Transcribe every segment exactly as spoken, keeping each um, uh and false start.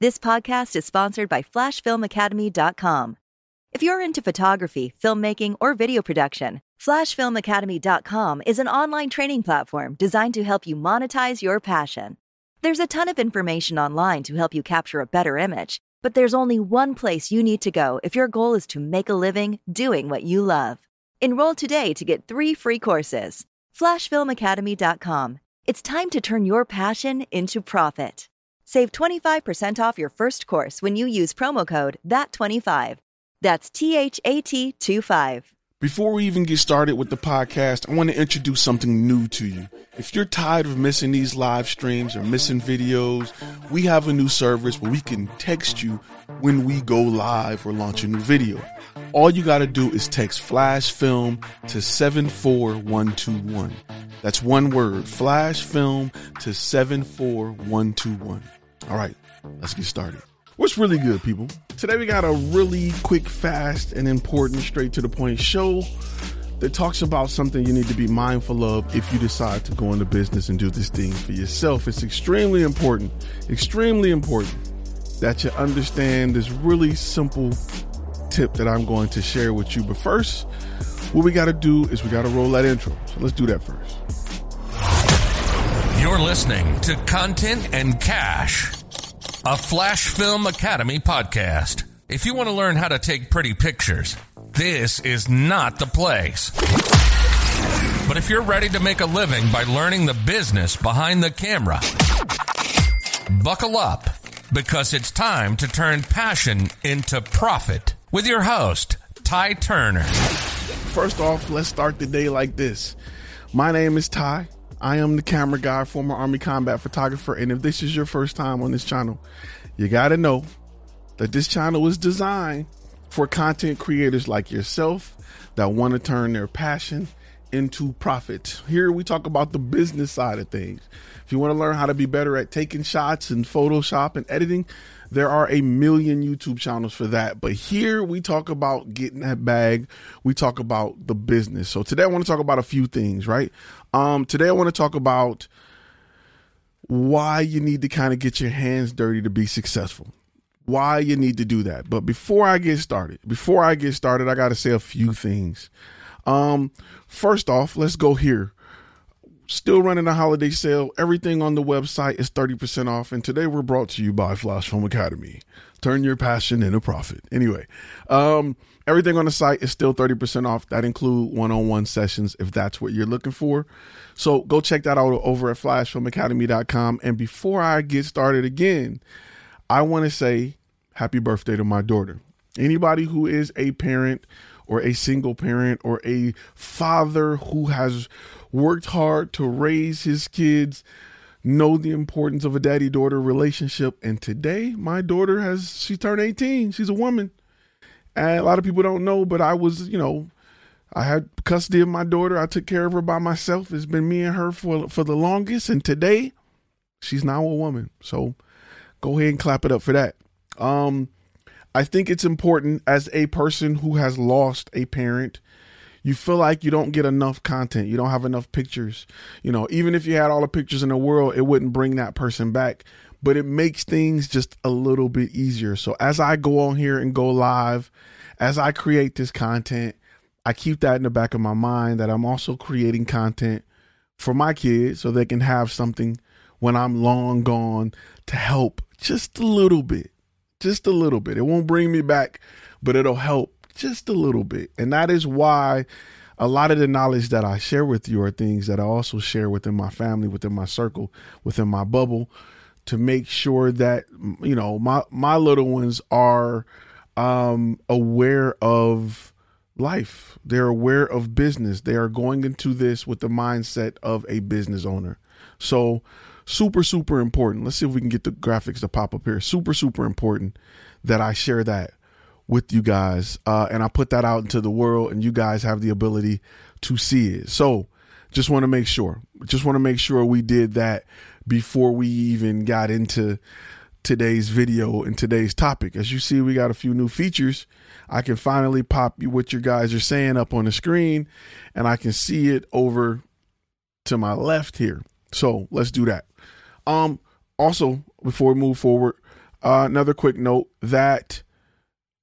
This podcast is sponsored by Flash Film Academy dot com. If you're into photography, filmmaking, or video production, Flash Film Academy dot com is an online training platform designed to help you monetize your passion. There's a ton of information online to help you capture a better image, but there's only one place you need to go if your goal is to make a living doing what you love. Enroll today to get three free courses. Flash Film Academy dot com. It's time to turn your passion into profit. Save twenty-five percent off your first course when you use promo code that twenty-five. That's T H A T two five. Before we even get started with the podcast, I want to introduce something new to you. If you're tired of missing these live streams or missing videos, we have a new service where we can text you when we go live or launch a new video. All you got to do is text Flash Film to seven four one two one. That's one word, Flash Film to seven four one two one. All right, let's get started. What's really good, people? Today we got a really quick, fast, and important, straight to the point show that talks about something you need to be mindful of if you decide to go into business and do this thing for yourself. It's extremely important, extremely important that you understand this really simple tip that I'm going to share with you. But first, what we got to do is we got to roll that intro. So let's do that first. You're listening to Content and Cash, a Flash Film Academy podcast. If you want to learn how to take pretty pictures, this is not the place. But if you're ready to make a living by learning the business behind the camera, buckle up, because it's time to turn passion into profit with your host, Ty Turner. First off, let's start the day like this. My name is Ty. I am the camera guy, former Army combat photographer. And if this is your first time on this channel, you got to know that this channel is designed for content creators like yourself that want to turn their passion into profit. Here we talk about the business side of things. If you want to learn how to be better at taking shots and Photoshop and editing, there are a million YouTube channels for that. But here we talk about getting that bag. We talk about the business. So today I want to talk about a few things, right? Um, today I want to talk about why you need to kind of get your hands dirty to be successful, why you need to do that. But before I get started, before I get started, I got to say a few things. Um, first off, let's go here. Still running a holiday sale. Everything on the website is thirty percent off. And today we're brought to you by Flash Film Academy. Turn your passion into profit. Anyway, um, everything on the site is still thirty percent off. That includes one-on-one sessions if that's what you're looking for. So go check that out over at Flash Film Academy dot com. And before I get started again, I want to say happy birthday to my daughter. Anybody who is a parent or a single parent or a father who has worked hard to raise his kids know the importance of a daddy-daughter relationship. And today, my daughter has, she turned eighteen. She's a woman. And a lot of people don't know, but I was, you know, I had custody of my daughter. I took care of her by myself. It's been me and her for, for the longest. And today, she's now a woman. So go ahead and clap it up for that. Um, I think it's important as a person who has lost a parent. You feel like you don't get enough content. You don't have enough pictures. You know, even if you had all the pictures in the world, it wouldn't bring that person back, but it makes things just a little bit easier. So as I go on here and go live, as I create this content, I keep that in the back of my mind that I'm also creating content for my kids so they can have something when I'm long gone to help just a little bit, just a little bit. It won't bring me back, but it'll help just a little bit. And that is why a lot of the knowledge that I share with you are things that I also share within my family, within my circle, within my bubble, to make sure that, you know, my, my little ones are um, aware of life. They're aware of business. They are going into this with the mindset of a business owner. So super, super important. Let's see if we can get the graphics to pop up here. Super, super important that I share that with you guys. Uh, and I put that out into the world, and you guys have the ability to see it. So just want to make sure, just want to make sure we did that before we even got into today's video and today's topic. As you see, we got a few new features. I can finally pop you what you guys are saying up on the screen, and I can see it over to my left here. So let's do that. Um, also, before we move forward, uh, another quick note that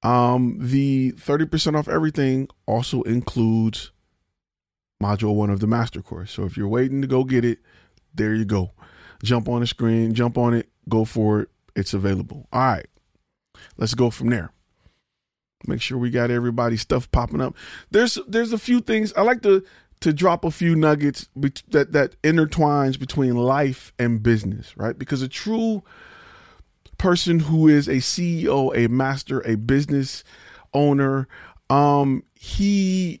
Um, the thirty percent off everything also includes module one of the master course. So if you're waiting to go get it, there you go. Jump on the screen, jump on it, go for it. It's available. All right, let's go from there. Make sure we got everybody's stuff popping up. There's, there's a few things I like to, to drop a few nuggets that, that intertwines between life and business, right? Because a true person who is a C E O, a master, a business owner, um, he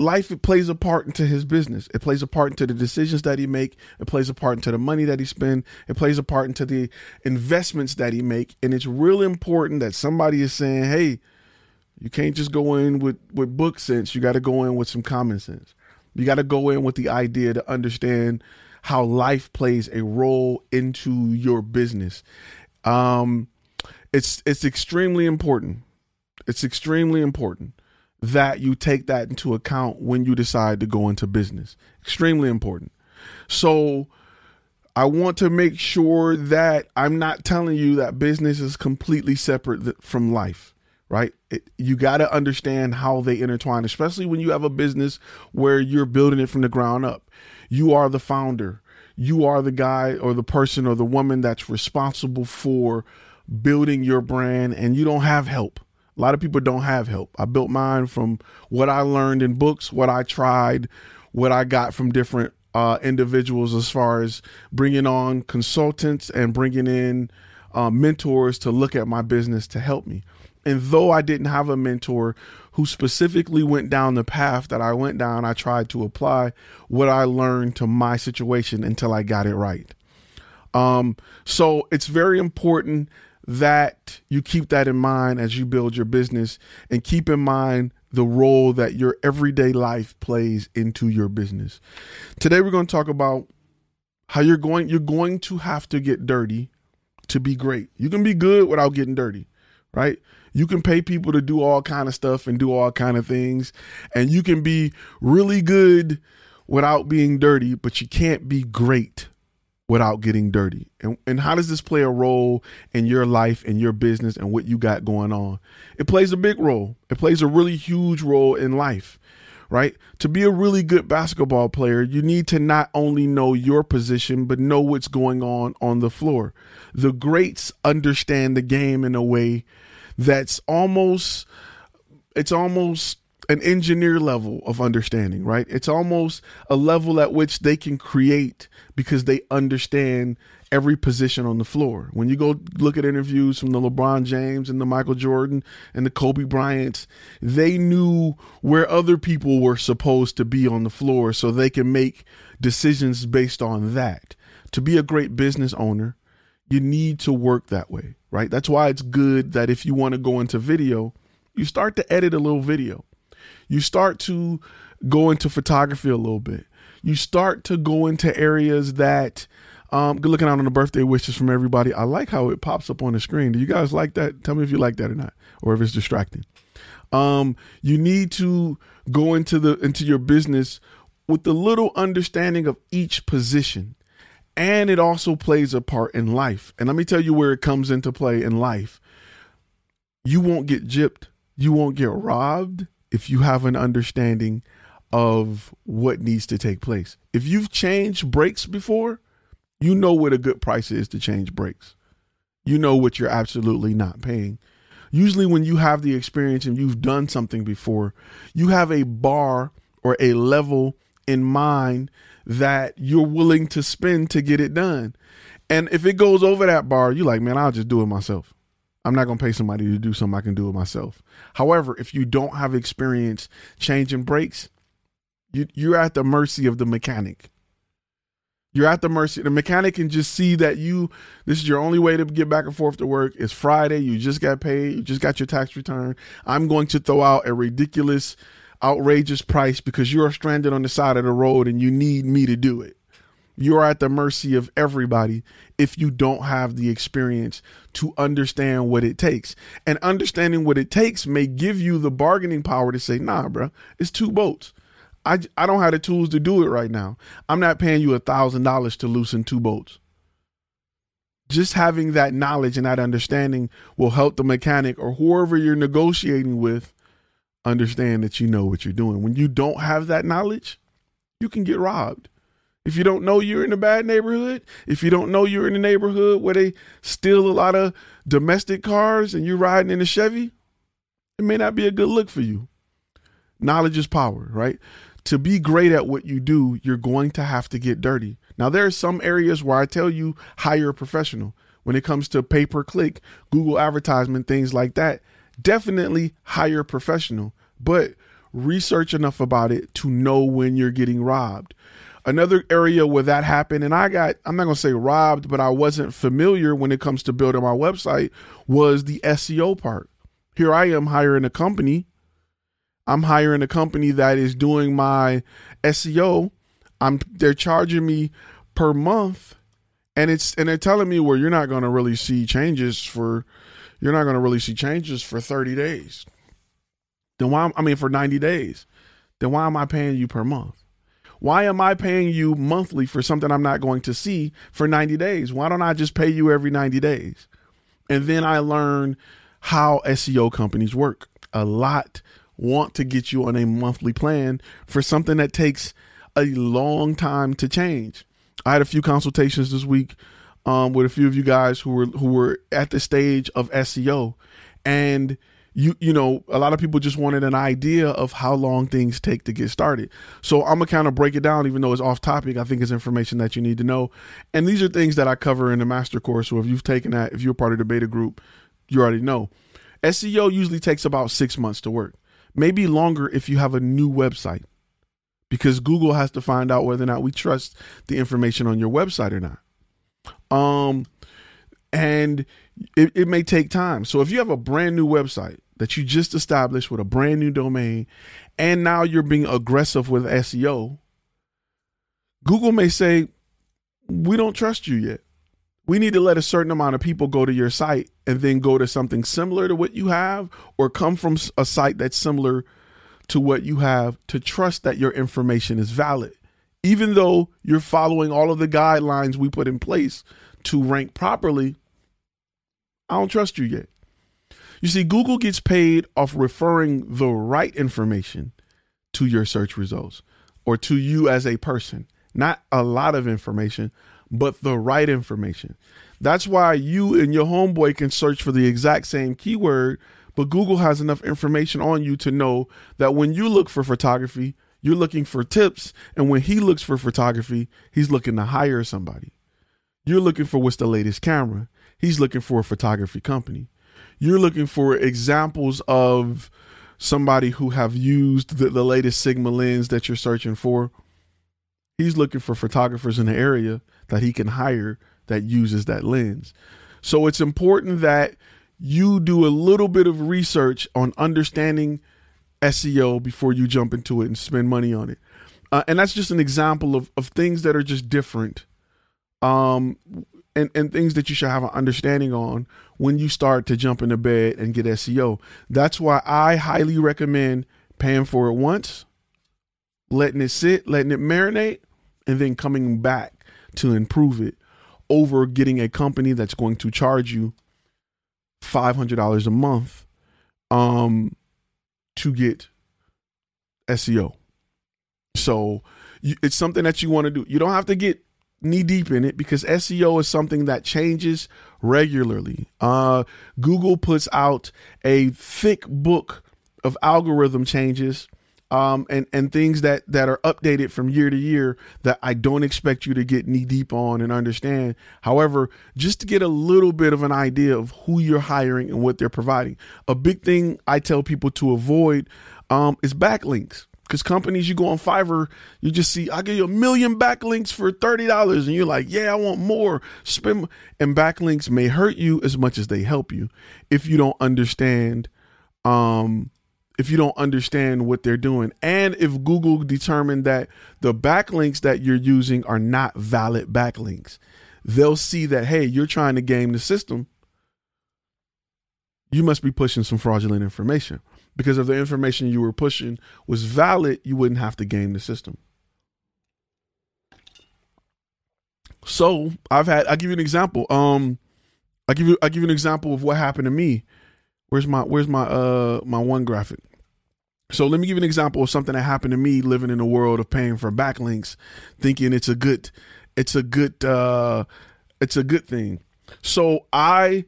life it plays a part into his business. It plays a part into the decisions that he make. It plays a part into the money that he spend. It plays a part into the investments that he make. And it's real important that somebody is saying, "Hey, you can't just go in with with book sense. You got to go in with some common sense. You got to go in with the idea to understand how life plays a role into your business." Um, it's, it's extremely important. It's extremely important that you take that into account when you decide to go into business. Extremely important. So I want to make sure that I'm not telling you that business is completely separate from life, right? It, you got to understand how they intertwine, especially when you have a business where you're building it from the ground up. You are the founder. You are the guy or the person or the woman that's responsible for building your brand, and you don't have help. A lot of people don't have help. I built mine from what I learned in books, what I tried, what I got from different uh, individuals as far as bringing on consultants and bringing in uh, mentors to look at my business to help me. And though I didn't have a mentor who specifically went down the path that I went down, I tried to apply what I learned to my situation until I got it right. Um, so it's very important that you keep that in mind as you build your business, and keep in mind the role that your everyday life plays into your business. Today, we're going to talk about how you're going, you're going to have to get dirty to be great. You can be good without getting dirty, right? You can pay people to do all kind of stuff and do all kind of things, and you can be really good without being dirty, but you can't be great without getting dirty. And, and how does this play a role in your life and your business and what you got going on? It plays a big role. It plays a really huge role in life, right? To be a really good basketball player, you need to not only know your position, but know what's going on on the floor. The greats understand the game in a way that's almost, it's almost an engineer level of understanding, right? It's almost a level at which they can create because they understand every position on the floor. When you go look at interviews from the LeBron James and the Michael Jordan and the Kobe Bryants, they knew where other people were supposed to be on the floor so they can make decisions based on that. To be a great business owner, you need to work that way, right? That's why it's good that if you want to go into video, you start to edit a little video. You start to go into photography a little bit. You start to go into areas that, um, good looking out on the birthday wishes from everybody. I like how it pops up on the screen. Do you guys like that? Tell me if you like that or not, or if it's distracting. Um, you need to go into the, into your business with a little understanding of each position. And it also plays a part in life. And let me tell you where it comes into play in life. You won't get gypped. You won't get robbed if you have an understanding of what needs to take place. If you've changed brakes before, you know what a good price is to change brakes. you know what you're absolutely not paying. Usually when you have the experience and you've done something before, you have a bar or a level in mind that you're willing to spend to get it done. And if it goes over that bar, you're like, man, I'll just do it myself. I'm not going to pay somebody to do something. I can do it myself. However, if you don't have experience changing brakes, you, you're at the mercy of the mechanic. You're at the mercy. The mechanic can just see that you, this is your only way to get back and forth to work. It's Friday. You just got paid. You just got your tax return. I'm going to throw out a ridiculous, outrageous price because you are stranded on the side of the road and you need me to do it. You're at the mercy of everybody if you don't have the experience to understand what it takes. And understanding what it takes may give you the bargaining power to say, nah, bro, it's two boats. I, I don't have the tools to do it right now. I'm not paying you a thousand dollars to loosen two bolts. Just having that knowledge and that understanding will help the mechanic or whoever you're negotiating with understand that you know what you're doing. When you don't have that knowledge, you can get robbed. If you don't know you're in a bad neighborhood, if you don't know you're in a neighborhood where they steal a lot of domestic cars and you're riding in a Chevy, it may not be a good look for you. Knowledge is power, right? To be great at what you do, you're going to have to get dirty. Now, there are some areas where I tell you hire a professional. When it comes to pay-per-click, Google advertisement, things like that, definitely hire a professional, but research enough about it to know when you're getting robbed. Another area where that happened, and I got, I'm not going to say robbed, but I wasn't familiar when it comes to building my website, was the S E O part. Here I am hiring a company. I'm hiring a company that is doing my S E O. I'm they're charging me per month, and it's and they're telling me, well, you're not going to really see changes for you're not going to really see changes for thirty days. Then why? I mean, for ninety days. Then why am I paying you per month? Why am I paying you monthly for something I'm not going to see for ninety days? Why don't I just pay you every ninety days? And then I learn how S E O companies work. A lot want to get you on a monthly plan for something that takes a long time to change. I had a few consultations this week um, with a few of you guys who were who were at the stage of S E O, and you you know a lot of people just wanted an idea of how long things take to get started. So I'm gonna kind of break it down, even though it's off topic. I think it's information that you need to know, and these are things that I cover in the master course. So if you've taken that, if you're part of the beta group, you already know. S E O usually takes about six months to work. Maybe longer if you have a new website, because Google has to find out whether or not we trust the information on your website or not. Um, and it, it may take time. So if you have a brand new website that you just established with a brand new domain, and now you're being aggressive with S E O, Google may say, we don't trust you yet. We need to let a certain amount of people go to your site and then go to something similar to what you have, or come from a site that's similar to what you have, to trust that your information is valid, even though you're following all of the guidelines we put in place to rank properly. I don't trust you yet. You see, Google gets paid off referring the right information to your search results or to you as a person, not a lot of information, but the right information. That's why you and your homeboy can search for the exact same keyword, but Google has enough information on you to know that when you look for photography, you're looking for tips. And when he looks for photography, he's looking to hire somebody. You're looking for what's the latest camera. He's looking for a photography company. You're looking for examples of somebody who have used the, the latest Sigma lens that you're searching for. He's looking for photographers in the area that he can hire that uses that lens. So it's important that you do a little bit of research on understanding S E O before you jump into it and spend money on it. Uh, and that's just an example of, of things that are just different um, and, and things that you should have an understanding on when you start to jump into bed and get S E O. That's why I highly recommend paying for it once, letting it sit, letting it marinate, and then coming back to improve it over getting a company that's going to charge you five hundred dollars a month um, to get S E O. So you, it's something that you want to do. You don't have to get knee deep in it because S E O is something that changes regularly. Uh, Google puts out a thick book of algorithm changes um, and, and things that, that are updated from year to year that I don't expect you to get knee deep on and understand. However, just to get a little bit of an idea of who you're hiring and what they're providing. A big thing I tell people to avoid um, is backlinks. Because companies, you go on Fiverr, you just see, I'll give you a million backlinks for thirty dollars. And you're like, yeah, I want more. Spend. And backlinks may hurt you as much as they help you if you don't understand um, if you don't understand what they're doing. And if Google determined that the backlinks that you're using are not valid backlinks, they'll see that, hey, you're trying to game the system. You must be pushing some fraudulent information. Because if the information you were pushing was valid, you wouldn't have to game the system. So I've had, I'll give you an example. Um, I'll give you, I'll give you an example of what happened to me. Where's my, where's my, uh, my one graphic. So let me give you an example of something that happened to me living in a world of paying for backlinks, thinking it's a good, it's a good, uh, it's a good thing. So I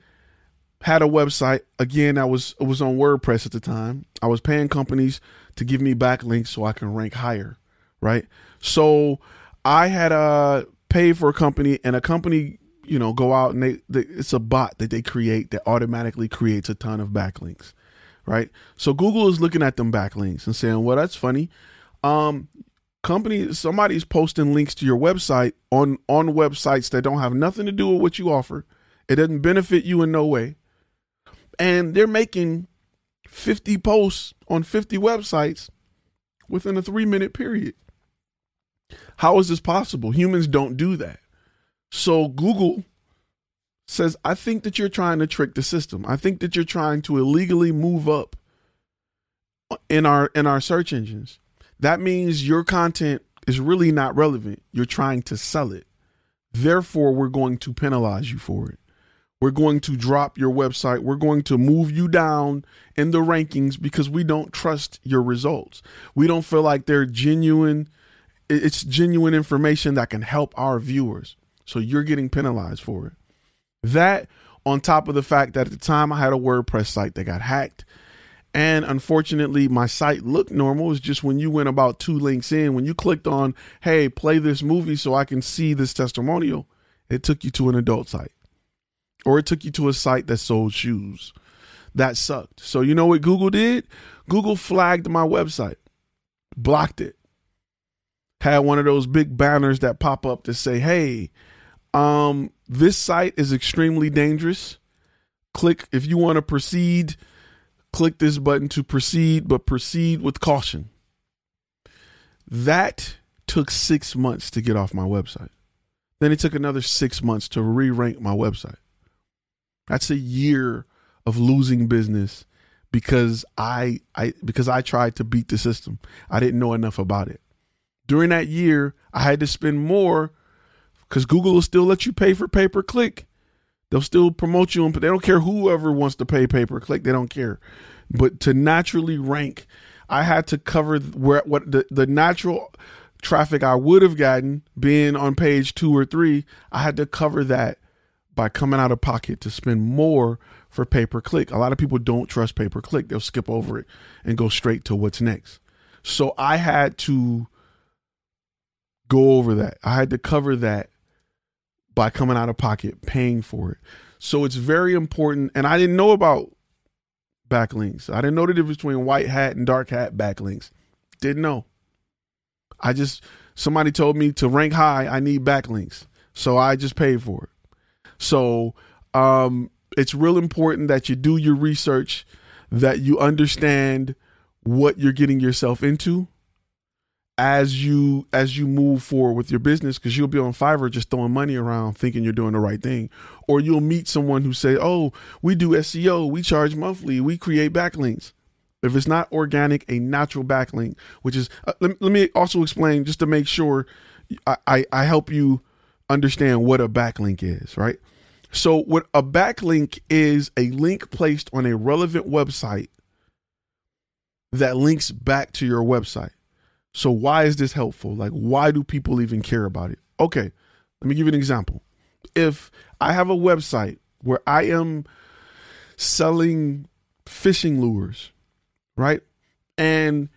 had a website. Again, I was it was on WordPress at the time. I was paying companies to give me backlinks so I can rank higher, right? So I had uh, paid for a company, and a company, you know, go out and they, they it's a bot that they create that automatically creates a ton of backlinks, right? So Google is looking at them backlinks and saying, well, that's funny. Um, company, somebody's posting links to your website on, on websites that don't have nothing to do with what you offer. It doesn't benefit you in no way. And they're making fifty posts on fifty websites within a three-minute period. How is this possible? Humans don't do that. So Google says, I think that you're trying to trick the system. I think that you're trying to illegally move up in our in our search engines. That means your content is really not relevant. You're trying to sell it. Therefore, we're going to penalize you for it. We're going to drop your website. We're going to move you down in the rankings because we don't trust your results. We don't feel like they're genuine. It's genuine information that can help our viewers. So you're getting penalized for it. That on top of the fact that at the time I had a WordPress site that got hacked. And unfortunately, my site looked normal. It's just when you went about two links in, when you clicked on, hey, play this movie so I can see this testimonial, it took you to an adult site. Or it took you to a site that sold shoes. That sucked. So you know what Google did? Google flagged my website, blocked it. Had one of those big banners that pop up to say, hey, um, this site is extremely dangerous. Click if you want to proceed, click this button to proceed, but proceed with caution. That took six months to get off my website. Then it took another six months to re-rank my website. That's a year of losing business because I, I because I tried to beat the system. I didn't know enough about it. During that year, I had to spend more because Google will still let you pay for pay-per-click. They'll still promote you, but they don't care whoever wants to pay pay-per-click. They don't care. But to naturally rank, I had to cover where what the, the natural traffic I would have gotten being on page two or three. I had to cover that by coming out of pocket to spend more for pay-per-click. A lot of people don't trust pay-per-click. They'll skip over it and go straight to what's next. So I had to go over that. I had to cover that by coming out of pocket, paying for it. So it's very important. And I didn't know about backlinks. I didn't know the difference between white hat and dark hat backlinks. Didn't know. I just, somebody told me to rank high, I need backlinks. So I just paid for it. So um, it's real important that you do your research, that you understand what you're getting yourself into as you as you move forward with your business, because you'll be on Fiverr just throwing money around thinking you're doing the right thing. Or you'll meet someone who say, oh, we do S E O, we charge monthly, we create backlinks. If it's not organic, a natural backlink, which is, uh, let, let me also explain just to make sure I, I, I help you understand what a backlink is, right? So what a backlink is, a link placed on a relevant website that links back to your website. So why is this helpful? Like, why do people even care about it? Okay, Let me give you an example. If I have a website where I am selling fishing lures, right? And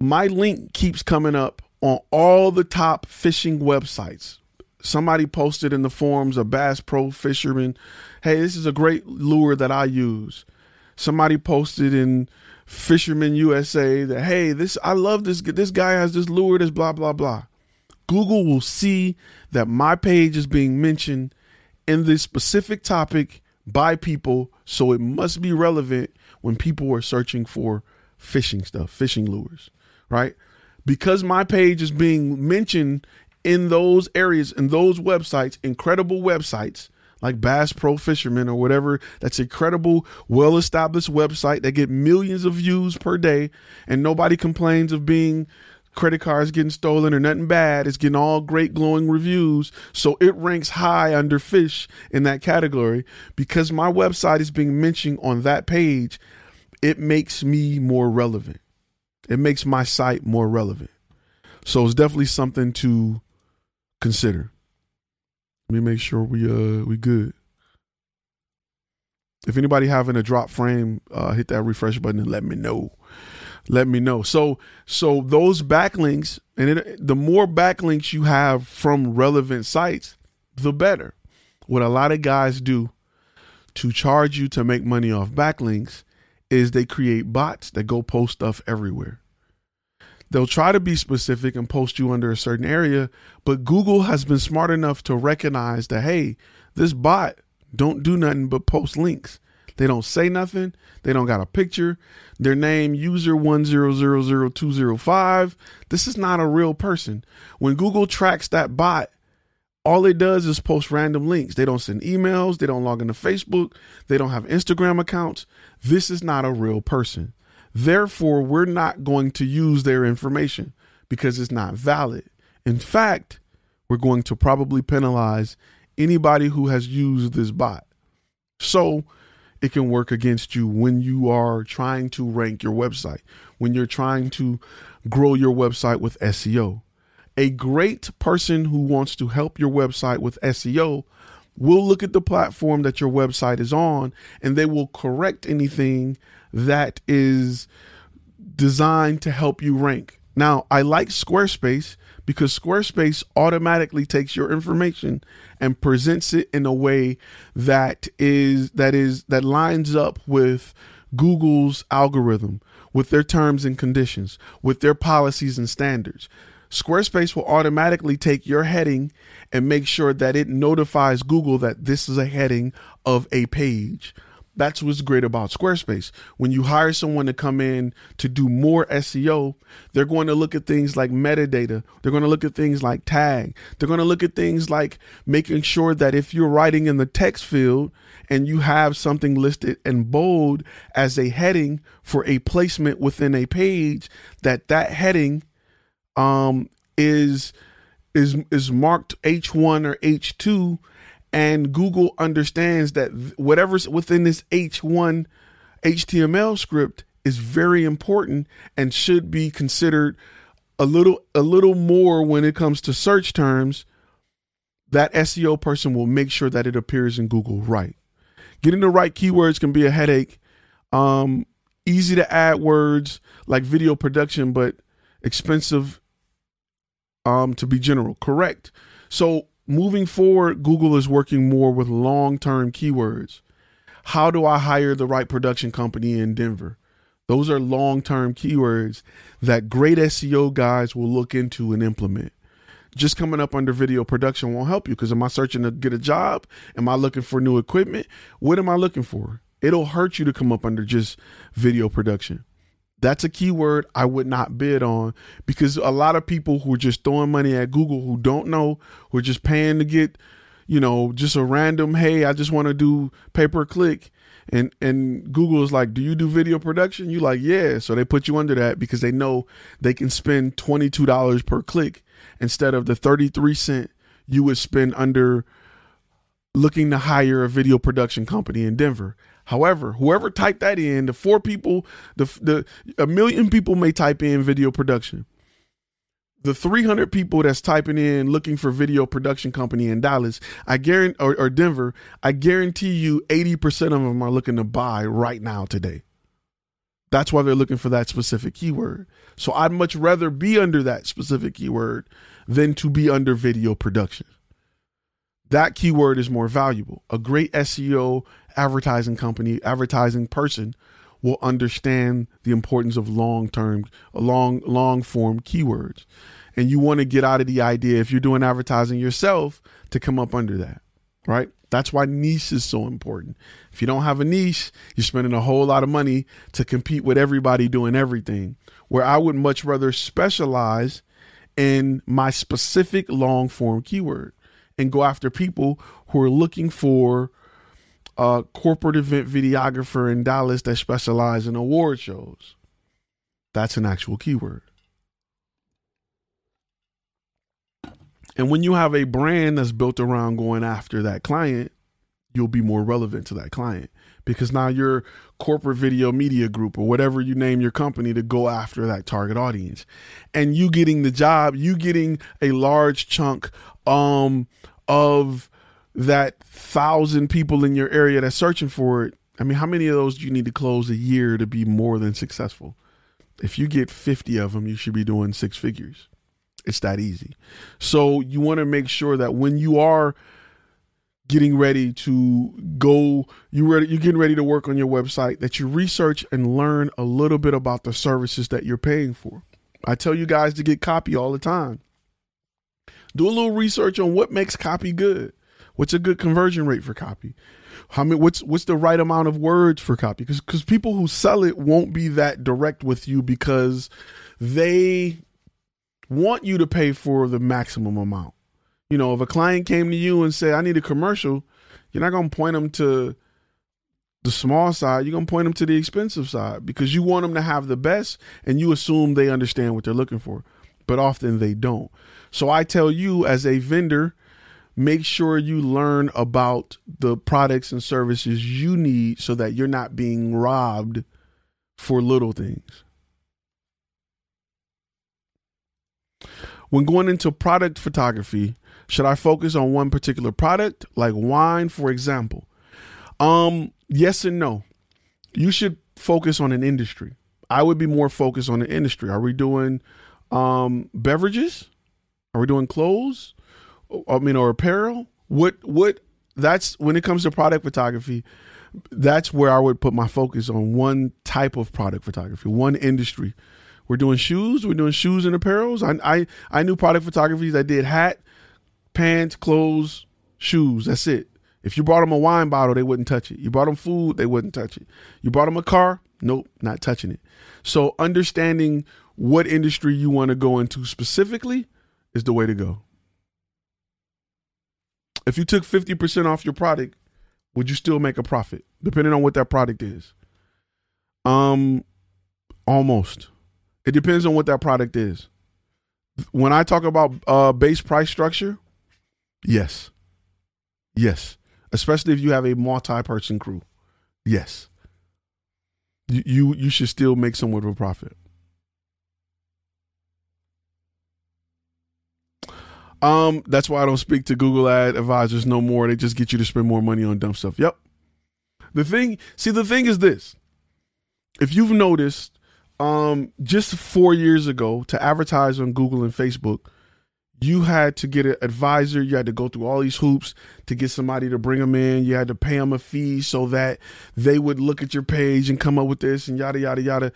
my link keeps coming up on all the top fishing websites. Somebody posted in the forums of Bass Pro Fisherman, hey, this is a great lure that I use. Somebody posted in Fisherman U S A that, hey, this I love this. This guy has this lure, this blah, blah, blah. Google will see that my page is being mentioned in this specific topic by people, so it must be relevant when people are searching for fishing stuff, fishing lures, right? Because my page is being mentioned in those areas, in those websites, incredible websites like Bass Pro Fisherman or whatever, that's incredible, well-established website. They get millions of views per day, and nobody complains of being credit cards getting stolen or nothing bad. It's getting all great glowing reviews. So it ranks high under fish in that category. Because my website is being mentioned on that page, it makes me more relevant. It makes my site more relevant. So it's definitely something to consider. Let me make sure we uh we good. If anybody having a drop frame, uh, hit that refresh button and let me know. Let me know. So so those backlinks, and it, the more backlinks you have from relevant sites, the better. What a lot of guys do to charge you to make money off backlinks is they create bots that go post stuff everywhere. They'll try to be specific and post you under a certain area, but Google has been smart enough to recognize that, hey, this bot don't do nothing but post links. They don't say nothing. They don't got a picture. Their name, user one zero zero zero two zero five. This is not a real person. When Google tracks that bot, all it does is post random links. They don't send emails. They don't log into Facebook. They don't have Instagram accounts. This is not a real person. Therefore, we're not going to use their information because it's not valid. In fact, we're going to probably penalize anybody who has used this bot. So it can work against you when you are trying to rank your website, when you're trying to grow your website with S E O. A great person who wants to help your website with S E O will look at the platform that your website is on, and they will correct anything that is designed to help you rank. Now, I like Squarespace because Squarespace automatically takes your information and presents it in a way that is that is that lines up with Google's algorithm, with their terms and conditions, with their policies and standards. Squarespace will automatically take your heading and make sure that it notifies Google that this is a heading of a page. That's what's great about Squarespace. When you hire someone to come in to do more S E O, they're going to look at things like metadata. They're going to look at things like tag. They're going to look at things like making sure that if you're writing in the text field and you have something listed in bold as a heading for a placement within a page, that that heading um, is, is, is marked H one or H two. And Google understands that whatever's within this H one H T M L script is very important and should be considered a little a little more when it comes to search terms. That S E O person will make sure that it appears in Google right. Getting the right keywords can be a headache. Um, easy to add words like video production, but expensive um, to be general. Correct. So moving forward, Google is working more with long-term keywords. How do I hire the right production company in Denver? Those are long-term keywords that great S E O guys will look into and implement. Just coming up under video production won't help you because am I searching to get a job? Am I looking for new equipment? What am I looking for? It'll hurt you to come up under just video production. That's a keyword I would not bid on because a lot of people who are just throwing money at Google who don't know, who are just paying to get, you know, just a random, hey, I just want to do pay-per-click. And and Google is like, do you do video production? You like, yeah. So they put you under that because they know they can spend twenty-two dollars per click instead of the thirty-three cents you would spend under looking to hire a video production company in Denver. However, whoever typed that in, the four people, the the a million people may type in video production. the three hundred people that's typing in looking for video production company in Dallas, I guarantee, or, or Denver, I guarantee you eighty percent of them are looking to buy right now today. That's why they're looking for that specific keyword. So I'd much rather be under that specific keyword than to be under video production. That keyword is more valuable. A great S E O advertising company, advertising person will understand the importance of long-term, long, long-form keywords. And you want to get out of the idea, if you're doing advertising yourself, to come up under that, right? That's why niche is so important. If you don't have a niche, you're spending a whole lot of money to compete with everybody doing everything, where I would much rather specialize in my specific long-form keyword and go after people who are looking for a corporate event videographer in Dallas that specializes in award shows. That's an actual keyword. And when you have a brand that's built around going after that client, you'll be more relevant to that client, because now your corporate video media group or whatever you name your company to go after that target audience, and you getting the job, you getting a large chunk um, of that thousand people in your area that's searching for it. I mean, how many of those do you need to close a year to be more than successful? If you get fifty of them, you should be doing six figures. It's that easy. So you want to make sure that when you are getting ready to go, you ready, you're getting ready to work on your website, that you research and learn a little bit about the services that you're paying for. I tell you guys to get copy all the time. Do a little research on what makes copy good. What's a good conversion rate for copy? How many? What's what's the right amount of words for copy? Because because people who sell it won't be that direct with you, because they want you to pay for the maximum amount. You know, if a client came to you and said, I need a commercial, you're not going to point them to the small side. You're going to point them to the expensive side, because you want them to have the best, and you assume they understand what they're looking for, but often they don't. So I tell you, as a vendor, make sure you learn about the products and services you need so that you're not being robbed for little things. When going into product photography, should I focus on one particular product, like wine, for example? Um, yes and no. You should focus on an industry. I would be more focused on the industry. Are we doing um, beverages? Are we doing clothes? I mean, or apparel? What, what, that's when it comes to product photography, that's where I would put my focus on one type of product photography, one industry. We're doing shoes. We're doing shoes and apparels. I, I, I knew product photography that did hat, pants, clothes, shoes. That's it. If you brought them a wine bottle, they wouldn't touch it. You brought them food, they wouldn't touch it. You brought them a car. Nope, not touching it. So understanding what industry you want to go into specifically is the way to go. If you took fifty percent off your product, would you still make a profit? Depending on what that product is. Um, almost. It depends on what that product is. When I talk about uh, base price structure, yes. Yes. Especially if you have a multi-person crew. Yes. You, you, you should still make somewhat of a profit. Um, that's why I don't speak to Google ad advisors no more. They just get you to spend more money on dumb stuff. Yep. The thing, see, the thing is this. If you've noticed, um, just four years ago to advertise on Google and Facebook, you had to get an advisor. You had to go through all these hoops to get somebody to bring them in. You had to pay them a fee so that they would look at your page and come up with this and yada, yada, yada.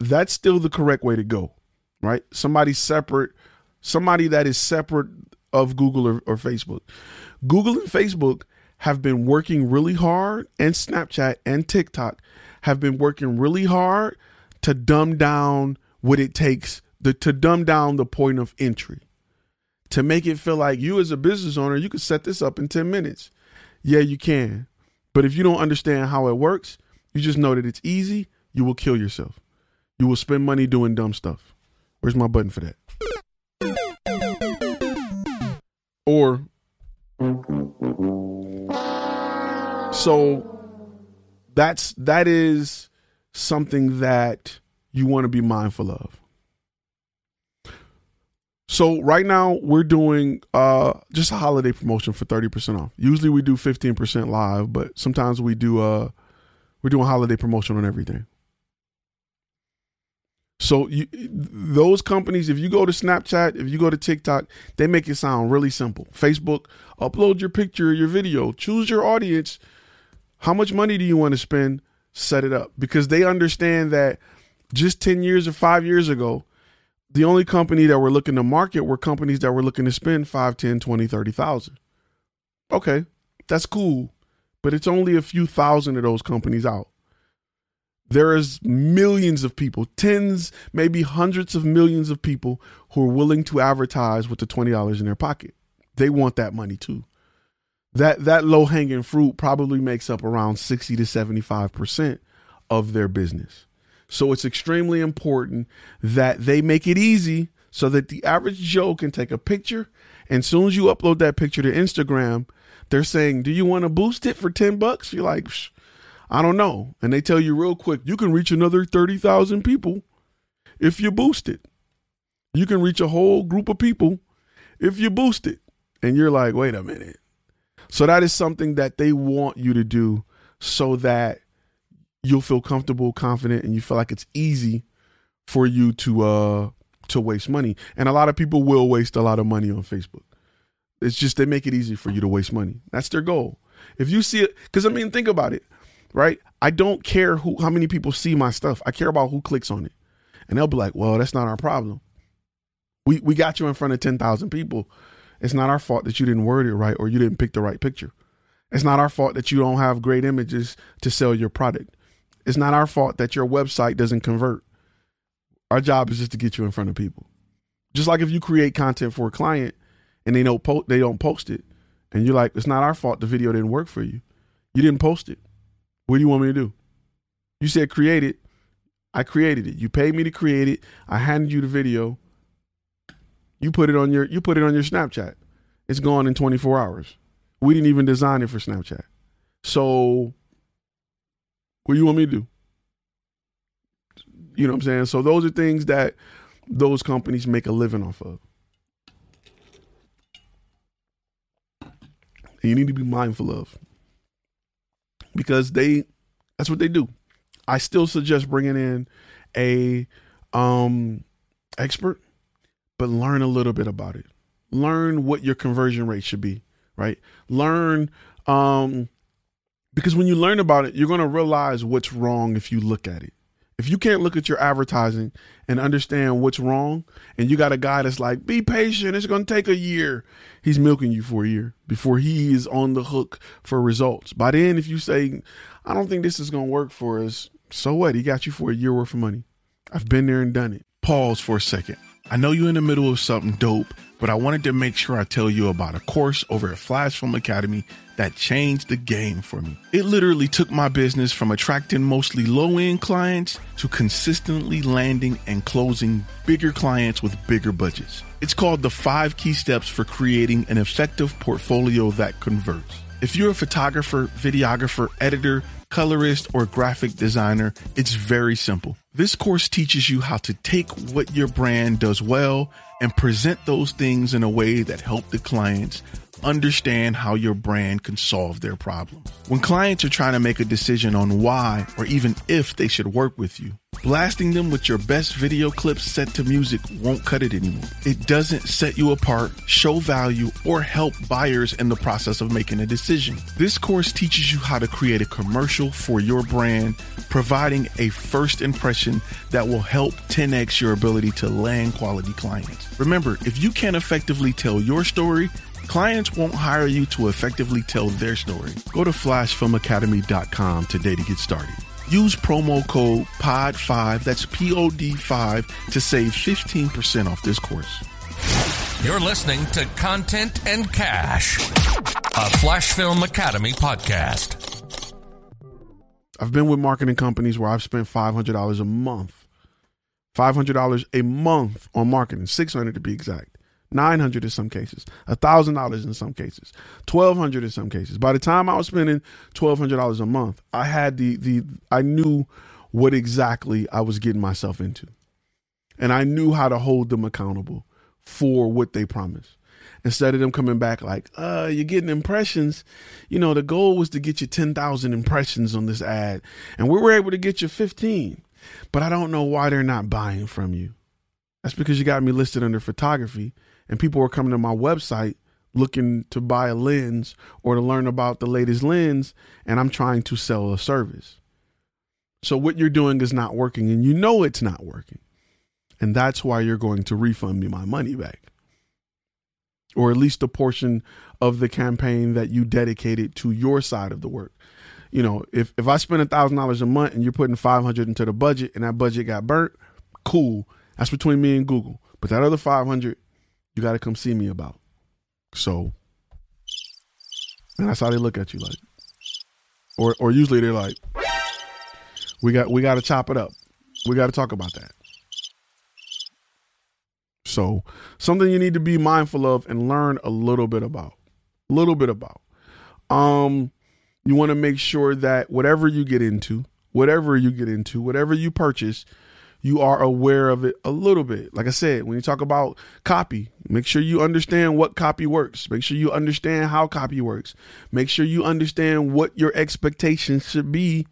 That's still the correct way to go, right? Somebody separate. Somebody that is separate of Google or, or Facebook. Google and Facebook have been working really hard, and Snapchat and TikTok have been working really hard to dumb down what it takes, the, to dumb down the point of entry, to make it feel like you as a business owner, you could set this up in ten minutes. Yeah, you can. But if you don't understand how it works, you just know that it's easy. You will kill yourself. You will spend money doing dumb stuff. Where's my button for that? Or so that's that is something that you want to be mindful of. So right now we're doing uh, just a holiday promotion for thirty percent off. Usually we do fifteen percent live, but sometimes we do uh, we're doing holiday promotion on everything. So you, those companies, if you go to Snapchat, if you go to TikTok, they make it sound really simple. Facebook, upload your picture, your video, choose your audience. How much money do you want to spend? Set it up, because they understand that just ten years or five years ago, the only company that were looking to market were companies that were looking to spend five, ten, twenty, thirty thousand. Okay, that's cool, but it's only a few thousand of those companies out. There is millions of people, tens, maybe hundreds of millions of people who are willing to advertise with the twenty dollars in their pocket. They want that money too. That that low-hanging fruit probably makes up around sixty to seventy-five percent of their business. So it's extremely important that they make it easy so that the average Joe can take a picture. And as soon as you upload that picture to Instagram, they're saying, do you want to boost it for ten bucks? You're like, I don't know. And they tell you real quick, you can reach another thirty thousand people if you boost it. You can reach a whole group of people if you boost it. And you're like, wait a minute. So that is something that they want you to do so that you'll feel comfortable, confident, and you feel like it's easy for you to uh, to waste money. And a lot of people will waste a lot of money on Facebook. It's just they make it easy for you to waste money. That's their goal. If you see it, because I mean, think about it, right? I don't care who how many people see my stuff. I care about who clicks on it. And they'll be like, well, that's not our problem. We we got you in front of ten thousand people. It's not our fault that you didn't word it right or you didn't pick the right picture. It's not our fault that you don't have great images to sell your product. It's not our fault that your website doesn't convert. Our job is just to get you in front of people. Just like if you create content for a client and they don't post, they don't post it, and you're like, it's not our fault the video didn't work for you. You didn't post it. What do you want me to do? You said create it. I created it. You paid me to create it. I handed you the video. You put it on your you put it on your Snapchat. It's gone in twenty-four hours. We didn't even design it for Snapchat. So what do you want me to do? You know what I'm saying? So those are things that those companies make a living off of. And you need to be mindful of, because they, that's what they do. I still suggest bringing in a um, expert, but learn a little bit about it. Learn what your conversion rate should be, right? Learn, um, because when you learn about it, you're going to realize what's wrong if you look at it. If you can't look at your advertising and understand what's wrong, and you got a guy that's like, be patient, it's going to take a year. He's milking you for a year before he is on the hook for results. By then, if you say, I don't think this is going to work for us, so what? He got you for a year worth of money. I've been there and done it. Pause for a second. I know you're in the middle of something dope, but I wanted to make sure I tell you about a course over at Flash Film Academy that changed the game for me. It literally took my business from attracting mostly low-end clients to consistently landing and closing bigger clients with bigger budgets. It's called the five key steps for creating an effective portfolio that converts. If you're a photographer, videographer, editor, colorist, or graphic designer, it's very simple. This course teaches you how to take what your brand does well and present those things in a way that help the clients understand how your brand can solve their problems. When clients are trying to make a decision on why or even if they should work with you, blasting them with your best video clips set to music won't cut it anymore. It doesn't set you apart, show value, or help buyers in the process of making a decision. This course teaches you how to create a commercial for your brand, providing a first impression that will help ten x your ability to land quality clients. Remember, if you can't effectively tell your story, clients won't hire you to effectively tell their story. Go to Flash Film Academy dot com today to get started. Use promo code P O D five, that's P O D five, to save fifteen percent off this course. You're listening to Content and Cash, a Flash Film Academy podcast. I've been with marketing companies where I've spent five hundred dollars a month. five hundred dollars a month on marketing, six hundred dollars to be exact. nine hundred dollars in some cases, one thousand dollars in some cases, twelve hundred dollars in some cases. By the time I was spending twelve hundred dollars a month, I had the, the I knew what exactly I was getting myself into. And I knew how to hold them accountable for what they promised. Instead of them coming back like, uh, you're getting impressions. You know, the goal was to get you ten thousand impressions on this ad, and we were able to get you fifteen, but I don't know why they're not buying from you. That's because you got me listed under photography, and people are coming to my website looking to buy a lens or to learn about the latest lens, and I'm trying to sell a service. So what you're doing is not working, and you know it's not working. And that's why you're going to refund me my money back, or at least the portion of the campaign that you dedicated to your side of the work. You know, if, if I spend a thousand dollars a month and you're putting five hundred into the budget and that budget got burnt, cool. That's between me and Google. But that other five hundred, you got to come see me about. So, and that's how they look at you like, or, or usually they're like, we got, we got to chop it up. We got to talk about that. So something you need to be mindful of and learn a little bit about, a little bit about. Um, you want to make sure that whatever you get into, whatever you get into, whatever you purchase, you are aware of it a little bit. Like I said, when you talk about copy, make sure you understand what copy works. Make sure you understand how copy works. Make sure you understand what your expectations should be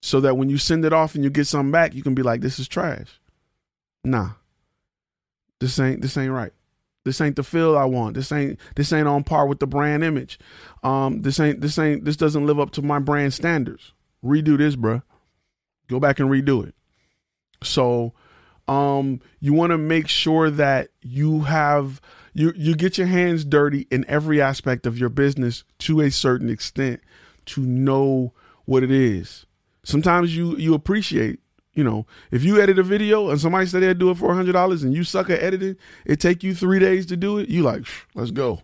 so that when you send it off and you get something back, you can be like, this is trash. Nah. This ain't, this ain't right. This ain't the feel I want. This ain't, this ain't on par with the brand image. Um, this ain't, this ain't, this doesn't live up to my brand standards. Redo this, bruh. Go back and redo it. So, um, you want to make sure that you have, you, you get your hands dirty in every aspect of your business to a certain extent to know what it is. Sometimes you, you appreciate. You know, if you edit a video and somebody said they'd do it for one hundred dollars and you suck at editing, it take you three days to do it. You like, let's go.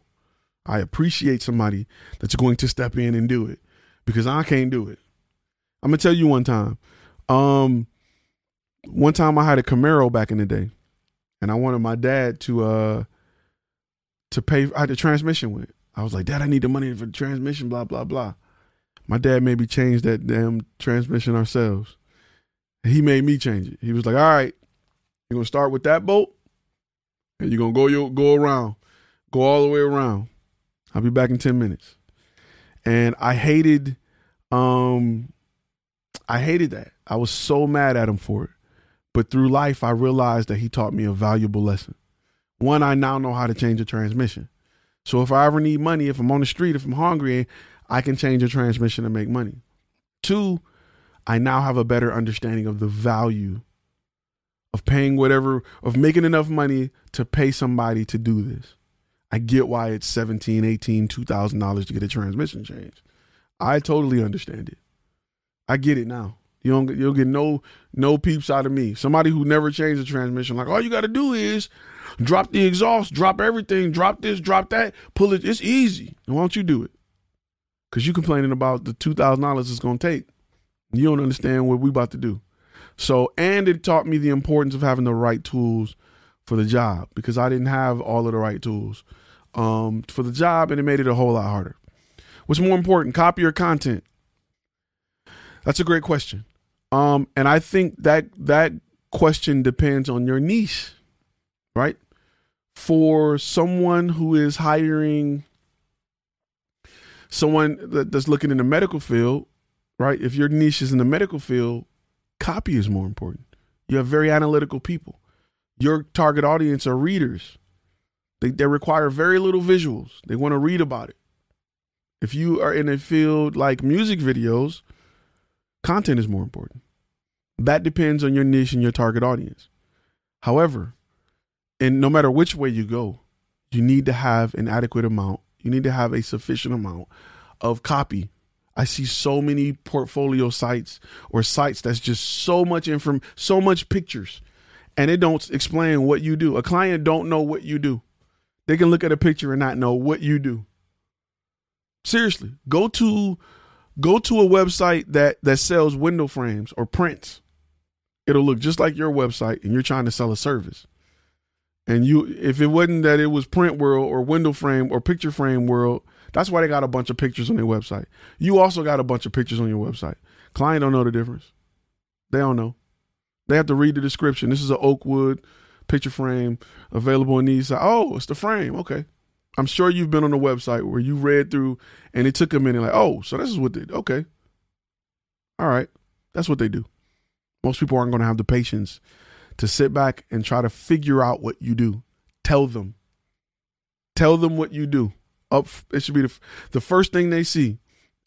I appreciate somebody that's going to step in and do it because I can't do it. I'm going to tell you one time. Um, one time I had a Camaro back in the day and I wanted my dad to uh, to pay. I had the transmission with it. I was like, Dad, I need the money for the transmission, blah, blah, blah. My dad made me change that damn transmission ourselves. He made me change it. He was like, all right, you're going to start with that bolt and you're going to go your, go around, go all the way around. I'll be back in ten minutes. And I hated, um, I hated that. I was so mad at him for it. But through life, I realized that he taught me a valuable lesson. One, I now know how to change a transmission. So if I ever need money, if I'm on the street, if I'm hungry, I can change a transmission and make money. Two, I now have a better understanding of the value of paying whatever, of making enough money to pay somebody to do this. I get why it's seventeen, eighteen, two thousand dollars to get a transmission change. I totally understand it. I get it now. You don't, you'll get no, no peeps out of me. Somebody who never changed a transmission, like all you got to do is drop the exhaust, drop everything, drop this, drop that, pull it. It's easy. And why don't you do it? Because you complaining about the two thousand dollars it's going to take. You don't understand what we about to do. So, and it taught me the importance of having the right tools for the job because I didn't have all of the right tools um, for the job, and it made it a whole lot harder. What's more important, copy or content? That's a great question. Um, and I think that that question depends on your niche, right? For someone who is hiring someone that's looking in the medical field, right? If your niche is in the medical field, copy is more important. You have very analytical people. Your target audience are readers. They, they require very little visuals. They want to read about it. If you are in a field like music videos, content is more important. That depends on your niche and your target audience. However, and no matter which way you go, you need to have an adequate amount. You need to have a sufficient amount of copy. I see so many portfolio sites or sites that's just so much inform, so much pictures, and it don't explain what you do. A client don't know what you do. They can look at a picture and not know what you do. Seriously, go to go to a website that that sells window frames or prints. It'll look just like your website, and you're trying to sell a service. And you, if it wasn't that it was print world or window frame or picture frame world. That's why they got a bunch of pictures on their website. You also got a bunch of pictures on your website. Client don't know the difference. They don't know. They have to read the description. This is an oak wood picture frame available in these. Oh, it's the frame. Okay. I'm sure you've been on a website where you read through and it took a minute. Like, oh, so this is what they do. Okay. All right. That's what they do. Most people aren't going to have the patience to sit back and try to figure out what you do. Tell them. Tell them what you do. Up, it should be the, the first thing they see.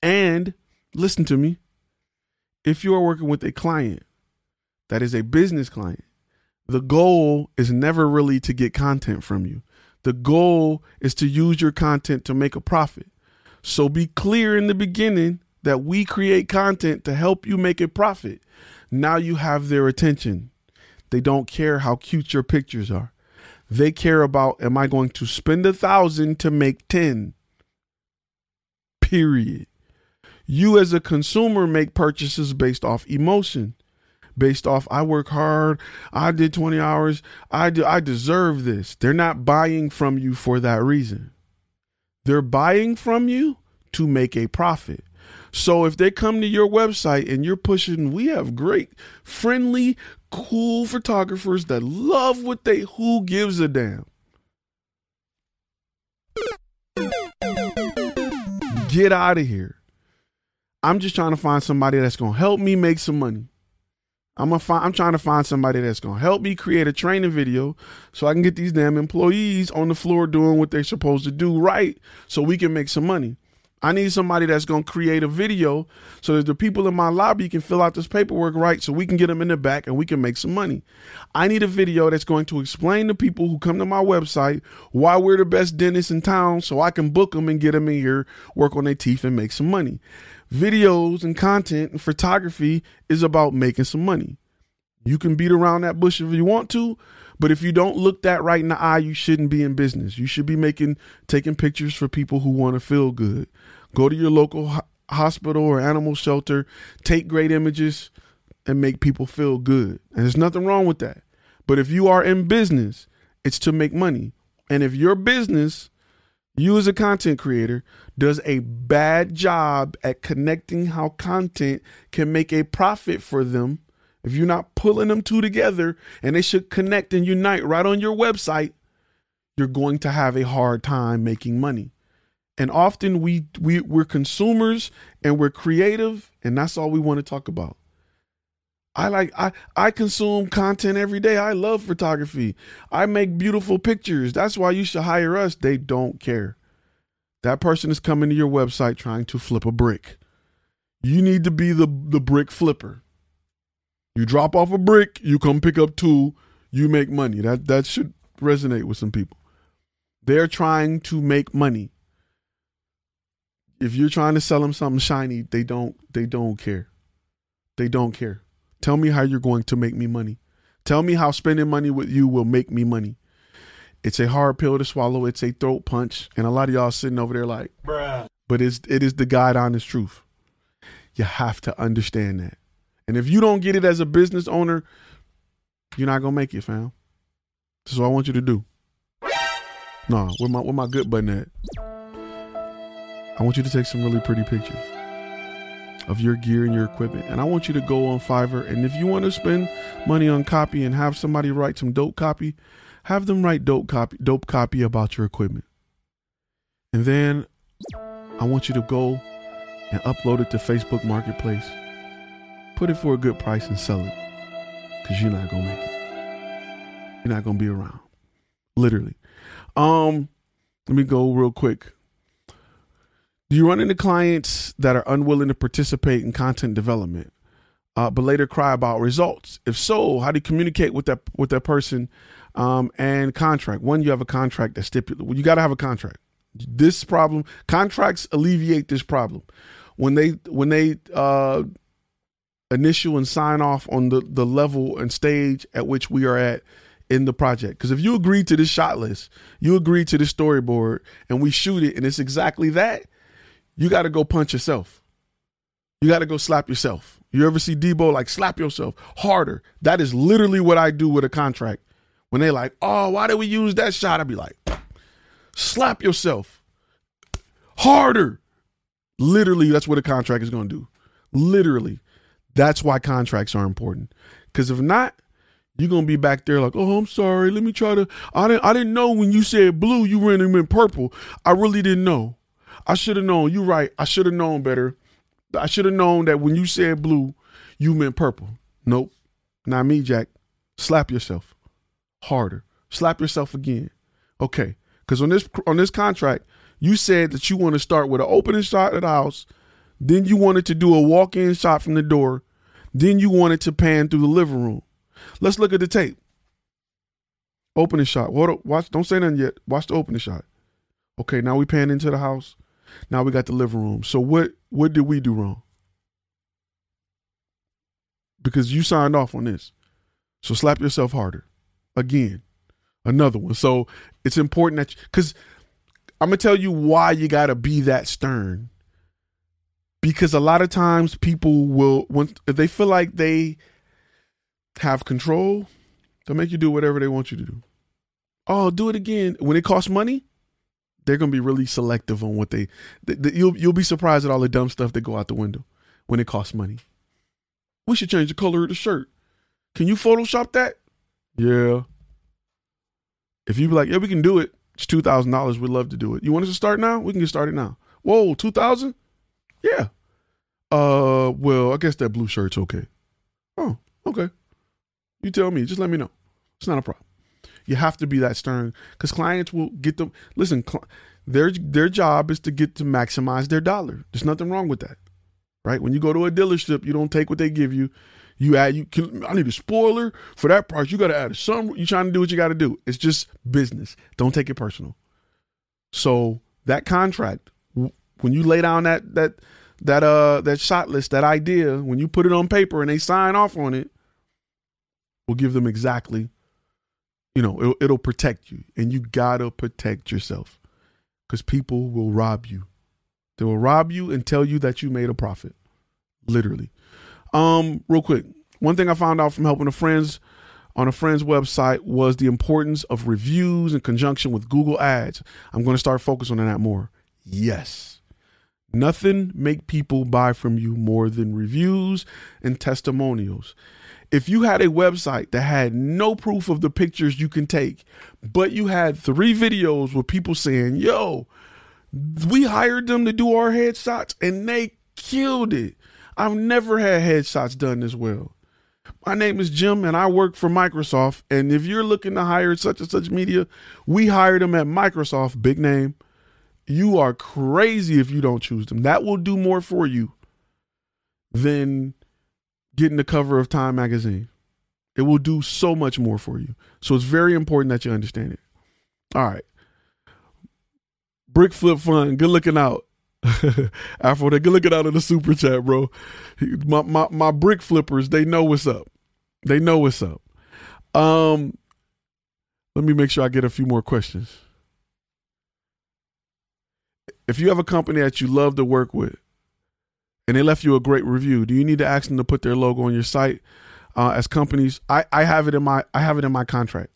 And listen to me. If you are working with a client that is a business client, the goal is never really to get content from you. The goal is to use your content to make a profit. So be clear in the beginning that we create content to help you make a profit. Now you have their attention. They don't care how cute your pictures are. They care about, am I going to spend a thousand to make ten? Period. You as a consumer make purchases based off emotion, based off I work hard, I did twenty hours, I do, I deserve this. They're not buying from you for that reason. They're buying from you to make a profit. So if they come to your website and you're pushing, we have great, friendly, cool photographers that love what they, who gives a damn? Get out of here. I'm just trying to find somebody that's going to help me make some money. I'm gonna find, I'm trying to find somebody that's going to help me create a training video so I can get these damn employees on the floor doing what they're supposed to do right so we can make some money. I need somebody that's going to create a video so that the people in my lobby can fill out this paperwork right so we can get them in the back and we can make some money. I need a video that's going to explain to people who come to my website why we're the best dentist in town so I can book them and get them in here, work on their teeth and make some money. Videos and content and photography is about making some money. You can beat around that bush if you want to, but if you don't look that right in the eye, you shouldn't be in business. You should be making, taking pictures for people who want to feel good. Go to your local ho- hospital or animal shelter, take great images and make people feel good. And there's nothing wrong with that. But if you are in business, it's to make money. And if your business, you as a content creator, does a bad job at connecting how content can make a profit for them, if you're not pulling them two together and they should connect and unite right on your website, you're going to have a hard time making money. And often we, we, we're consumers and we're creative and that's all we want to talk about. I like, I, I consume content every day. I love photography. I make beautiful pictures. That's why you should hire us. They don't care. That person is coming to your website trying to flip a brick. You need to be the, the brick flipper. You drop off a brick, you come pick up two, you make money. That that should resonate with some people. They're trying to make money. If you're trying to sell them something shiny, they don't they don't care. They don't care. Tell me how you're going to make me money. Tell me how spending money with you will make me money. It's a hard pill to swallow. It's a throat punch. And a lot of y'all sitting over there like, bruh. But it's, it is the God honest truth. You have to understand that. And if you don't get it as a business owner, you're not going to make it, fam. This is what I want you to do. Nah, where my, where my good button at? I want you to take some really pretty pictures of your gear and your equipment. And I want you to go on Fiverr. And if you want to spend money on copy and have somebody write some dope copy, have them write dope copy, dope copy about your equipment. And then I want you to go and upload it to Facebook Marketplace. Put it for a good price and sell it because you're not going to make it. You're not going to be around. Literally. Um, let me go real quick. Do you run into clients that are unwilling to participate in content development, uh, but later cry about results? If so, how do you communicate with that, with that person um, and contract? One, you have a contract that stipulates, well, you got to have a contract. This problem, contracts alleviate this problem. When they, when they, uh, initial and sign off on the, the level and stage at which we are at in the project. Because if you agree to this shot list, you agree to this storyboard and we shoot it and it's exactly that, you got to go punch yourself. You got to go slap yourself. You ever see Debo like slap yourself harder? That is literally what I do with a contract. When they like, oh, why did we use that shot? I'd be like, slap yourself harder. Literally, that's what a contract is going to do. Literally. That's why contracts are important. Because if not, You're going to be back there like, oh, I'm sorry. Let me try to, I didn't, I didn't know when you said blue, you were in purple. I really didn't know. I should have known. You're right. I should have known better. I should have known that when you said blue, you meant purple. Nope. Not me, Jack. Slap yourself harder. Slap yourself again. Okay. Because on this, on this contract, you said that you want to start with an opening shot of the house. Then you wanted to do a walk-in shot from the door. Then you wanted to pan through the living room. Let's look at the tape. Opening shot. Hold up. Watch. Don't say nothing yet. Watch the opening shot. Okay, now we pan into the house. Now we got the living room. So what, what did we do wrong? Because you signed off on this. So slap yourself harder. Again, another one. So it's important that, because I'm going to tell you why you got to be that stern. Because a lot of times people will, once if they feel like they have control, they'll make you do whatever they want you to do. Oh, do it again. When it costs money, they're going to be really selective on what they, the, the, you'll, you'll be surprised at all the dumb stuff that go out the window when it costs money. We should change the color of the shirt. Can you Photoshop that? Yeah. If you be like, yeah, we can do it. It's two thousand dollars. We'd love to do it. You want us to start now? We can get started now. Whoa, two thousand dollars? Yeah. Uh, well, I guess that blue shirt's okay. Oh, okay. You tell me, just let me know. It's not a problem. You have to be that stern because clients will get them. Listen, cl- their their job is to get to maximize their dollar. There's nothing wrong with that, right? When you go to a dealership, you don't take what they give you. You add, you can, I need a spoiler for that price. You got to add a sum. You're trying to do what you got to do. It's just business. Don't take it personal. So that contract, when you lay down that that that uh that shot list, that idea, when you put it on paper and they sign off on it, we'll give them exactly. You know, it'll, it'll protect you, and you gotta protect yourself because people will rob you. They will rob you and tell you that you made a profit, literally. Um, real quick, one thing I found out from helping a friend's on a friend's website was the importance of reviews in conjunction with Google ads. I'm going to start focusing on that more. Yes. Nothing make people buy from you more than reviews and testimonials. If you had a website that had no proof of the pictures you can take, but you had three videos with people saying, yo, we hired them to do our headshots and they killed it. I've never had headshots done as well. My name is Jim and I work for Microsoft. And if you're looking to hire such and such media, we hired them at Microsoft, big name. You are crazy if you don't choose them. That will do more for you than getting the cover of Time magazine. It will do so much more for you. So it's very important that you understand it. All right. Brick Flip Fun. Good looking out. Afro, they're good looking out in the super chat, bro. My, my, my brick flippers, they know what's up. They know what's up. Um, let me make sure I get a few more questions. If you have a company that you love to work with, and they left you a great review, do you need to ask them to put their logo on your site? Uh, as companies, I, I have it in my I have it in my contract.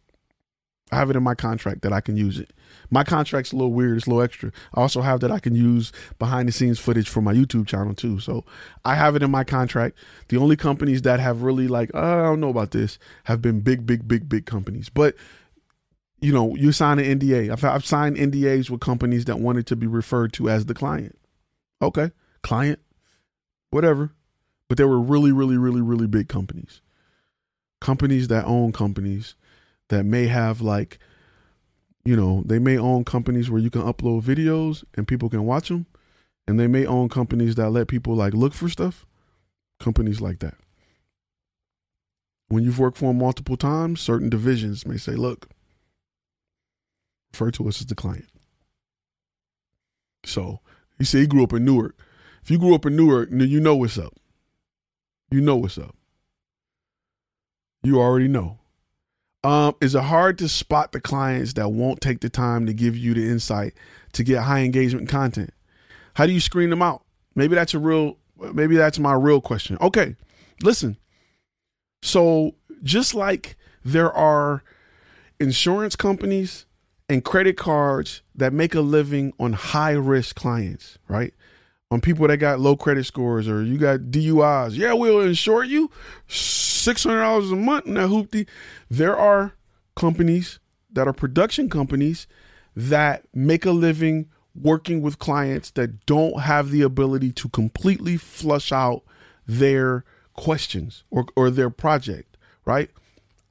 I have it in my contract that I can use it. My contract's a little weird. It's a little extra. I also have that I can use behind the scenes footage for my YouTube channel too. So I have it in my contract. The only companies that have really like, oh, I don't know about this, have been big, big, big, big companies. But you know, you sign an N D A. I've, I've signed N D As with companies that wanted to be referred to as the client. Okay, client. Whatever. But they were really, really, really, really big companies. Companies that own companies that may have like, you know, they may own companies where you can upload videos and people can watch them. And they may own companies that let people like look for stuff. Companies like that. When you've worked for them multiple times, certain divisions may say, look, refer to us as the client. So he said he grew up in Newark. If you grew up in Newark, you know what's up. You know what's up. You already know. Um, is it hard to spot the clients that won't take the time to give you the insight to get high engagement content? How do you screen them out? Maybe that's a real, maybe that's my real question. Okay, listen. So just like there are insurance companies and credit cards that make a living on high risk clients, right? on people that got low credit scores or you got D U Is. Yeah, we'll insure you six hundred dollars a month in that hoopty. There are companies that are production companies that make a living working with clients that don't have the ability to completely flush out their questions or, or their project, right?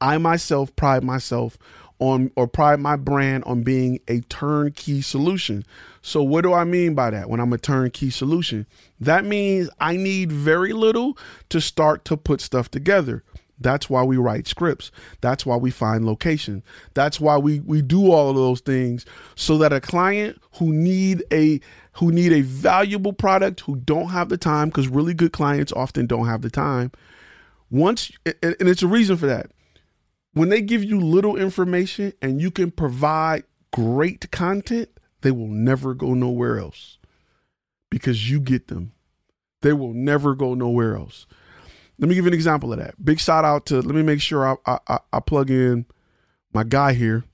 I myself pride myself on or pride my brand on being a turnkey solution. So what do I mean by that when I'm a turnkey solution? That means I need very little to start to put stuff together. That's why we write scripts. That's why we find location. That's why we we do all of those things so that a client who need a who need a valuable product, who don't have the time, because really good clients often don't have the time. Once, and it's a reason for that. When they give you little information and you can provide great content, they will never go nowhere else because you get them. They will never go nowhere else. Let me give you an example of that. Big shout out to, let me make sure I I, I, I plug in my guy here,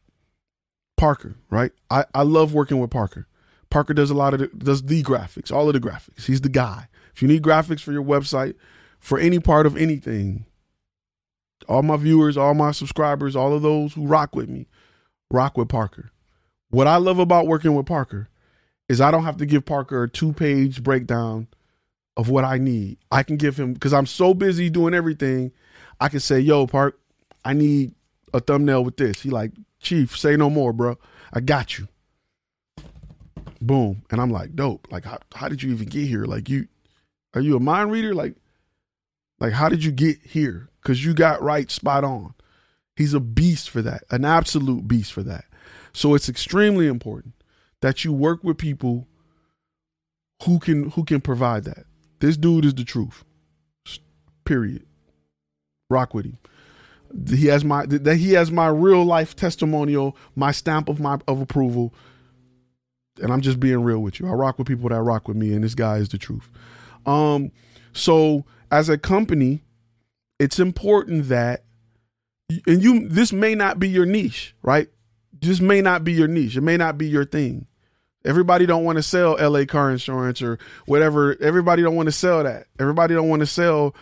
Parker, right? I, I love working with Parker. Parker does a lot of, the, does the graphics, all of the graphics. He's the guy. If you need graphics for your website, for any part of anything, all my viewers, all my subscribers, all of those who rock with me, rock with Parker. What I love about working with Parker is I don't have to give Parker a two-page breakdown of what I need. I can give him, because I'm so busy doing everything, I can say, yo, Park, I need a thumbnail with this. He like, chief, say no more, bro. I got you. Boom. And I'm like, dope. Like, how, how did you even get here? Like, you, are you a mind reader? Like, like how did you get here? Because you got right spot on. He's a beast for that, an absolute beast for that. So it's extremely important that you work with people who can who can provide that. This dude is the truth, period. Rock with him. He has my that he has my real life testimonial, my stamp of my of approval. And I'm just being real with you. I rock with people that rock with me, and this guy is the truth. Um, so as a company, it's important that, and you this may not be your niche, right? This may not be your niche. It may not be your thing. Everybody don't want to sell L A car insurance or whatever. Everybody don't want to sell that. Everybody don't want to sell,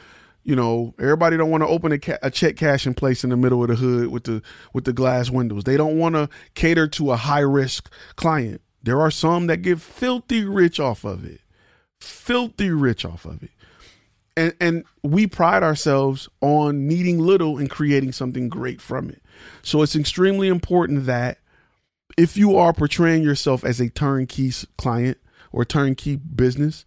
you know, everybody don't want to open a, ca- a check cash in place in the middle of the hood with the with the glass windows. They don't want to cater to a high risk client. There are some that get filthy rich off of it, filthy rich off of it. And, and we pride ourselves on needing little and creating something great from it. So it's extremely important that if you are portraying yourself as a turnkey client or turnkey business,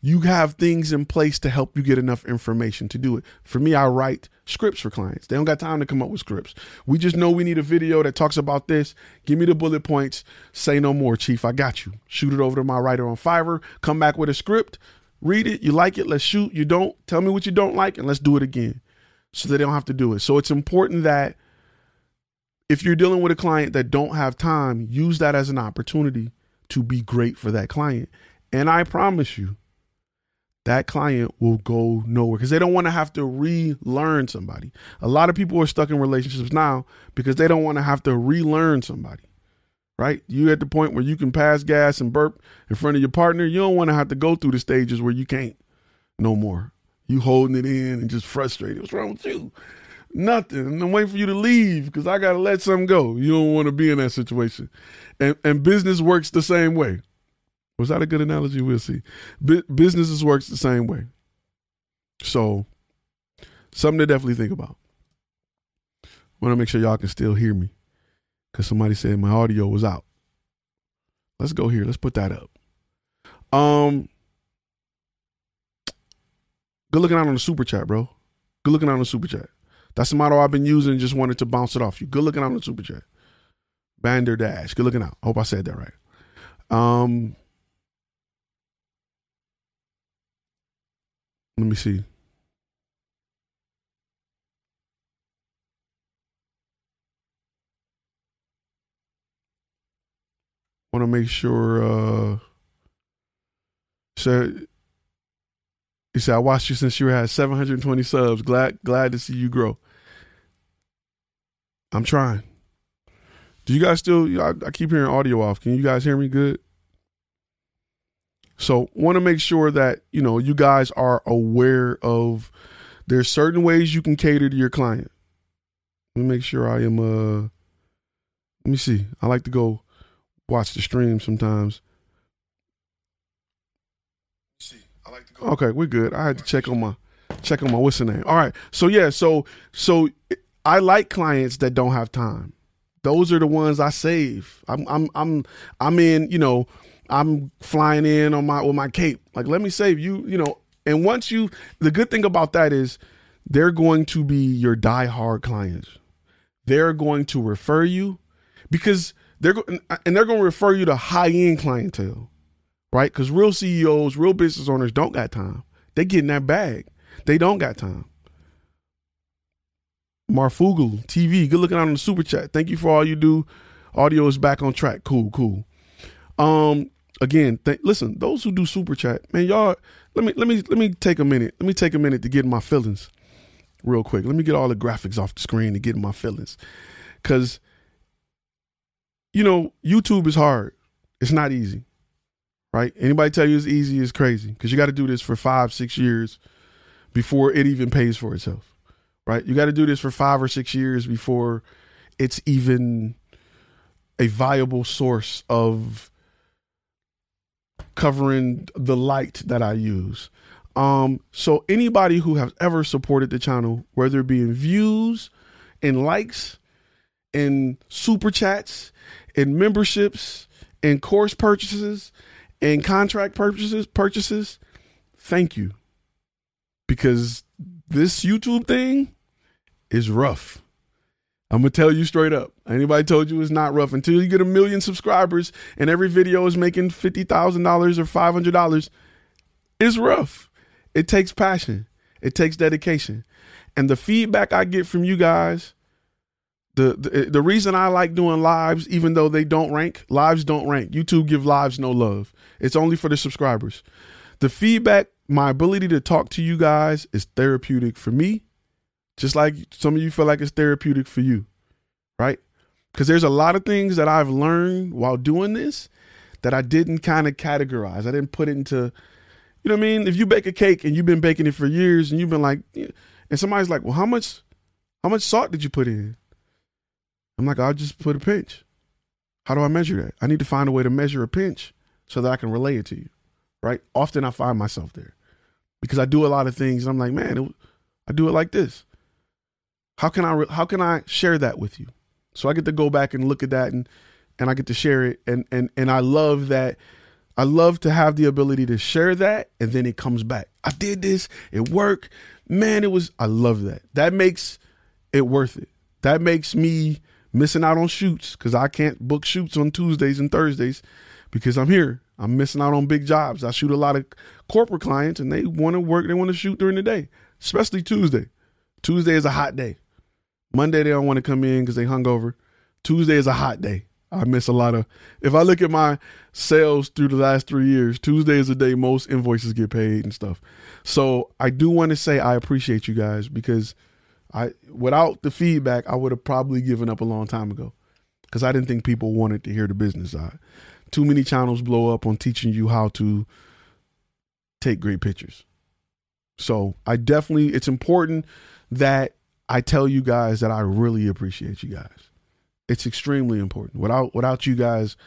you have things in place to help you get enough information to do it. For me, I write scripts for clients. They don't got time to come up with scripts. We just know we need a video that talks about this. Give me the bullet points. Say no more, chief. I got you. Shoot it over to my writer on Fiverr. Come back with a script. Read it. You like it. Let's shoot. You don't. Tell me what you don't like and let's do it again so they don't have to do it. So it's important that if you're dealing with a client that don't have time, use that as an opportunity to be great for that client. And I promise you, that client will go nowhere because they don't want to have to relearn somebody. A lot of people are stuck in relationships now because they don't want to have to relearn somebody, right? You're at the point where you can pass gas and burp in front of your partner. You don't want to have to go through the stages where you can't no more. You holding it in and just frustrated. What's wrong with you? Nothing. I'm waiting for you to leave because I got to let something go. You don't want to be in that situation. And and business works the same way. Was that a good analogy? We'll see. B- businesses works the same way. So something to definitely think about. Want to make sure y'all can still hear me because somebody said my audio was out. Let's go here. Let's put that up. Um, good looking out on the super chat, bro. Good looking out on the super chat. That's the motto I've been using. Just wanted to bounce it off you. Good looking out on the super chat. Banderdash. Good looking out. I hope I said that right. Um, let me see. Want to make sure. Uh, so. He said, I watched you since you had seven hundred twenty subs. Glad glad to see you grow. I'm trying. Do you guys still, I, I keep hearing audio off. Can you guys hear me good? So want to make sure that, you know, you guys are aware of there's certain ways you can cater to your client. Let me make sure I am, uh, let me see. I like to go watch the stream sometimes. See, I like to go. Okay, we're good. I had to check on my, check on my, what's the name? All right. So yeah, so, so I like clients that don't have time. Those are the ones I save. I'm, I'm, I'm, I'm in, you know, I'm flying in on my, with my cape. Like, let me save you, you know, and once you, the good thing about that is they're going to be your diehard clients. They're going to refer you because they're, and they're going to refer you to high-end clientele, right? Because real C E Os, real business owners don't got time. They get in that bag. They don't got time. Marfugal T V, good looking out on the super chat. Thank you for all you do. Audio is back on track. Cool, cool. Um, again, th- listen, those who do super chat, man, y'all, let me, let me, let me take a minute. Let me take a minute to get in my feelings real quick. Let me get all the graphics off the screen to get in my feelings. Cause you know, YouTube is hard. It's not easy, right? Anybody tell you it's easy is crazy. Cause you got to do this for five, six years before it even pays for itself. Right. You got to do this for five or six years before it's even a viable source of covering the light that I use. Um, so anybody who has ever supported the channel, whether it be in views and likes and super chats and memberships and course purchases and contract purchases, purchases, thank you. Because this YouTube thing is rough. I'm going to tell you straight up. Anybody told you it's not rough until you get a million subscribers and every video is making fifty thousand dollars or five hundred dollars. It's rough. It takes passion. It takes dedication. And the feedback I get from you guys, the, the, the reason I like doing lives, even though they don't rank, lives don't rank. YouTube give lives no love. It's only for the subscribers. The feedback, my ability to talk to you guys is therapeutic for me, just like some of you feel like it's therapeutic for you, right? Because there's a lot of things that I've learned while doing this that I didn't kind of categorize. I didn't put it into, you know what I mean? If you bake a cake and you've been baking it for years and you've been like, and somebody's like, well, how much, how much salt did you put in? I'm like, I'll just put a pinch. How do I measure that? I need to find a way to measure a pinch so that I can relay it to you, right? Often I find myself there. Because I do a lot of things, and I'm like, man, it, I do it like this. How can I? How can I share that with you? So I get to go back and look at that, and and I get to share it, and and and I love that. I love to have the ability to share that, and then it comes back. I did this. It worked, man. It was. I love that. That makes it worth it. That makes me missing out on shoots because I can't book shoots on Tuesdays and Thursdays because I'm here. I'm missing out on big jobs. I shoot a lot of corporate clients and they want to work. They want to shoot during the day, especially Tuesday. Tuesday is a hot day. Monday, they don't want to come in because they hungover. Tuesday is a hot day. I miss a lot of, if I look at my sales through the last three years, Tuesday is the day most invoices get paid and stuff. So I do want to say I appreciate you guys because I, without the feedback, I would have probably given up a long time ago because I didn't think people wanted to hear the business side. Too many channels blow up on teaching you how to take great pictures. So I definitely, it's important that I tell you guys that I really appreciate you guys. It's extremely important. Without, without you guys,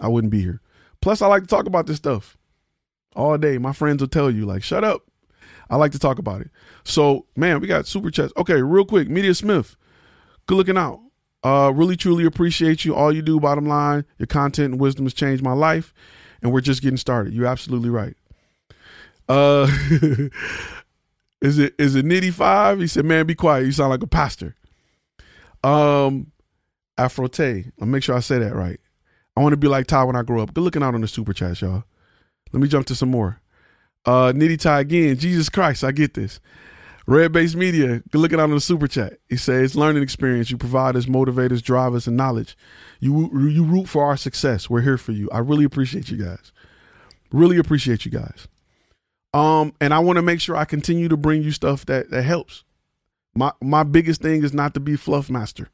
I wouldn't be here. Plus I like to talk about this stuff all day. My friends will tell you like, shut up. I like to talk about it. So man, we got super chats. Okay. Real quick. Media Smith. Good looking out. Uh, really, truly appreciate you. All you do, bottom line, your content and wisdom has changed my life. And we're just getting started. You're absolutely right. Uh, is it, is it Nitty Five? He said, man, be quiet. You sound like a pastor. Um, Afrote. I'll make sure I say that right. I want to be like Ty when I grow up. Good looking out on the super chats, y'all. Let me jump to some more. Uh, Nitty Ty again. Jesus Christ. I get this. Red Base Media, good looking out on the super chat. He says, learning experience. You provide us, motivate us, drive us, and knowledge. You, you root for our success. We're here for you. I really appreciate you guys. Really appreciate you guys. Um, and I want to make sure I continue to bring you stuff that, that helps. My, my biggest thing is not to be fluff master.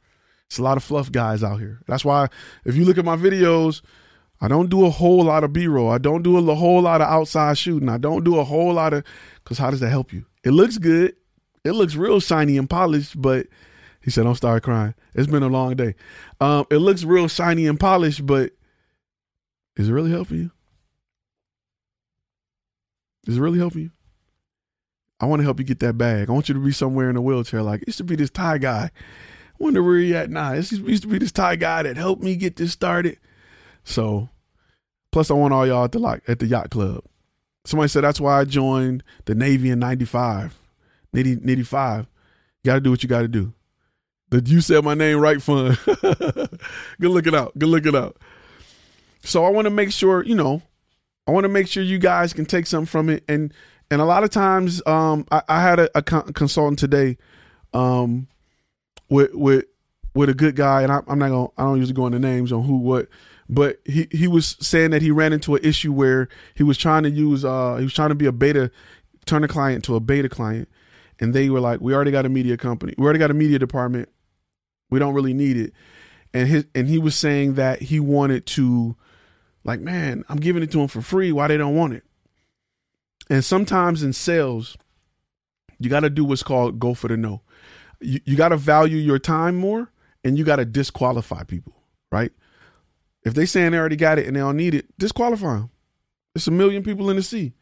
It's a lot of fluff guys out here. That's why if you look at my videos, I don't do a whole lot of B-roll. I don't do a whole lot of outside shooting. I don't do a whole lot of, because how does that help you? It looks good. It looks real shiny and polished, but he said, don't start crying. It's been a long day. Um, it looks real shiny and polished, but is it really helping you? Is it really helping you? I want to help you get that bag. I want you to be somewhere in a wheelchair. Like, it should be this Thai guy. I wonder where he at now. It used to be this Thai guy that helped me get this started. So, plus I want all y'all at the like at the yacht club. Somebody said that's why I joined the Navy in ninety-five. ninety-five. You got to do what you got to do. The You Said My Name Right Fund. Good looking out. Good looking out. So I want to make sure, you know, I want to make sure you guys can take something from it. And and a lot of times, um, I, I had a, a consultant today, um, with with with a good guy, and I, I'm not gonna, I don't usually go into names on who what. But he, he was saying that he ran into an issue where he was trying to use, uh, he was trying to be a beta, turn a client to a beta client. And they were like, we already got a media company. We already got a media department. We don't really need it. And his, and he was saying that he wanted to, like, man, I'm giving it to them for free. Why they don't want it? And sometimes in sales, you got to do what's called go for the no. You, you got to value your time more, and you got to disqualify people, right? If they saying they already got it and they don't need it, disqualify them. It's a million people in the sea.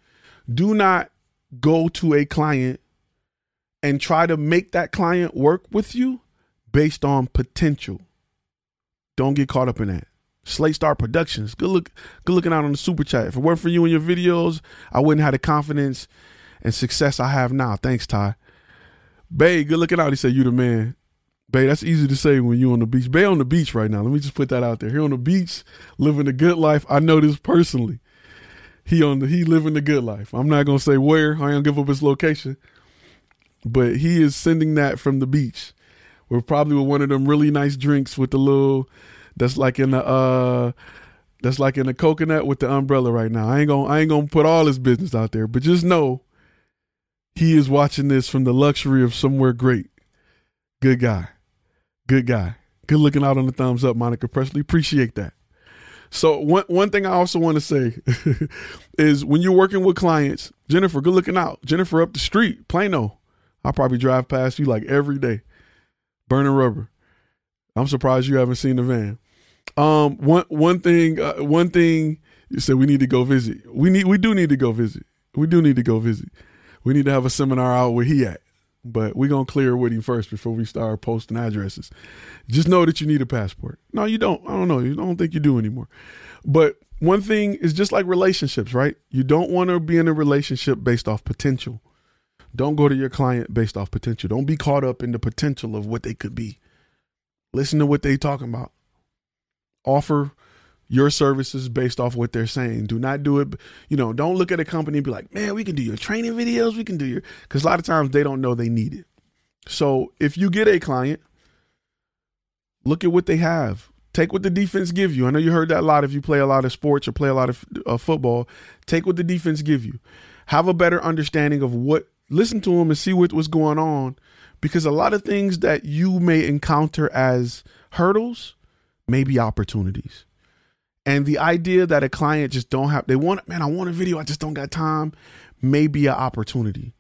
Do not go to a client and try to make that client work with you based on potential. Don't get caught up in that. Slate Star Productions. Good look. Good looking out on the super chat. If it weren't for you and your videos, I wouldn't have the confidence and success I have now. Thanks, Ty. Bay, good looking out. He said, you the man. Bay, that's easy to say when you on the beach. Bay on the beach right now. Let me just put that out there. He on the beach, living a good life. I know this personally. He on the, he living the good life. I'm not going to say where. I ain't going to give up his location. But he is sending that from the beach. We're probably with one of them really nice drinks with the little, that's like in the, uh, that's like in the coconut with the umbrella right now. I ain't going to, I ain't going to put all his business out there. But just know he is watching this from the luxury of somewhere great. Good guy. Good guy. Good looking out on the thumbs up, Monica Presley. Appreciate that. So one, one thing I also want to say is when you're working with clients, Jennifer, good looking out. Jennifer up the street, Plano. I probably drive past you like every day. Burning rubber. I'm surprised you haven't seen the van. Um, one, one thing, uh, one thing you said, we need to go visit. We need, we do need to go visit. We do need to go visit. We need to have a seminar out where he at. But we're going to clear with him first before we start posting addresses. Just know that you need a passport. No, you don't. I don't know. You don't think you do anymore. But one thing is just like relationships, right? You don't want to be in a relationship based off potential. Don't go to your client based off potential. Don't be caught up in the potential of what they could be. Listen to what they're talking about. Offer your services based off what they're saying. Do not do it. You know, don't look at a company and be like, man, we can do your training videos. We can do your, because a lot of times they don't know they need it. So if you get a client, look at what they have. Take what the defense give you. I know you heard that a lot. If you play a lot of sports or play a lot of uh, football, take what the defense give you. Have a better understanding of what, listen to them and see what, what's going on. Because a lot of things that you may encounter as hurdles may be opportunities. And the idea that a client just don't have, they want, man, I want a video, I just don't got time, may be an opportunity.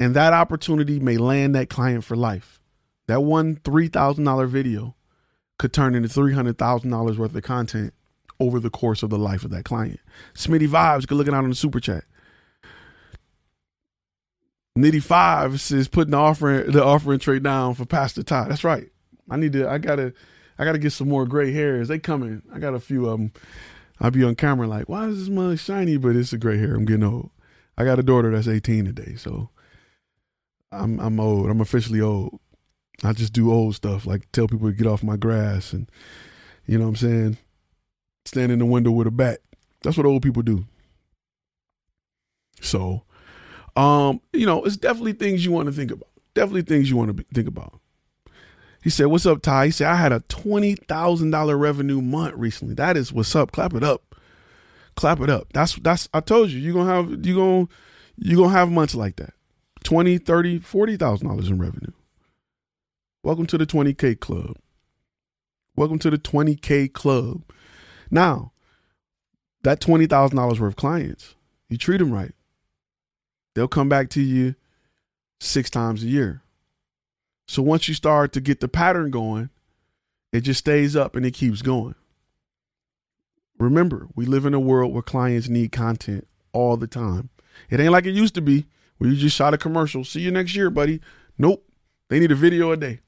And that opportunity may land that client for life. That one three thousand dollars video could turn into three hundred thousand dollars worth of content over the course of the life of that client. Smitty Vibes, good looking out on the super chat. Nitty Fives is putting the offering, the offering tray down for Pastor Ty. That's right. I need to, I gotta, I got to get some more gray hairs. They coming. I got a few of them. I'll be on camera like, why is this mug shiny? But it's a gray hair. I'm getting old. I got a daughter that's eighteen today. So I'm I'm old. I'm officially old. I just do old stuff. Like tell people to get off my grass. And you know what I'm saying? Stand in the window with a bat. That's what old people do. So, um, you know, it's definitely things you want to think about. Definitely things you want to think about. He said, what's up, Ty? He said, I had a twenty thousand dollars revenue month recently. That is what's up. Clap it up. Clap it up. That's, that's, I told you, you're going to have, you're going to, you're going to have months like that. twenty, thirty, forty thousand dollars in revenue. Welcome to the twenty K club. Welcome to the twenty K club. Now, that twenty thousand dollars worth of clients, you treat them right. They'll come back to you six times a year. So once you start to get the pattern going, it just stays up and it keeps going. Remember, we live in a world where clients need content all the time. It ain't like it used to be where you just shot a commercial. See you next year, buddy. Nope. They need a video a day.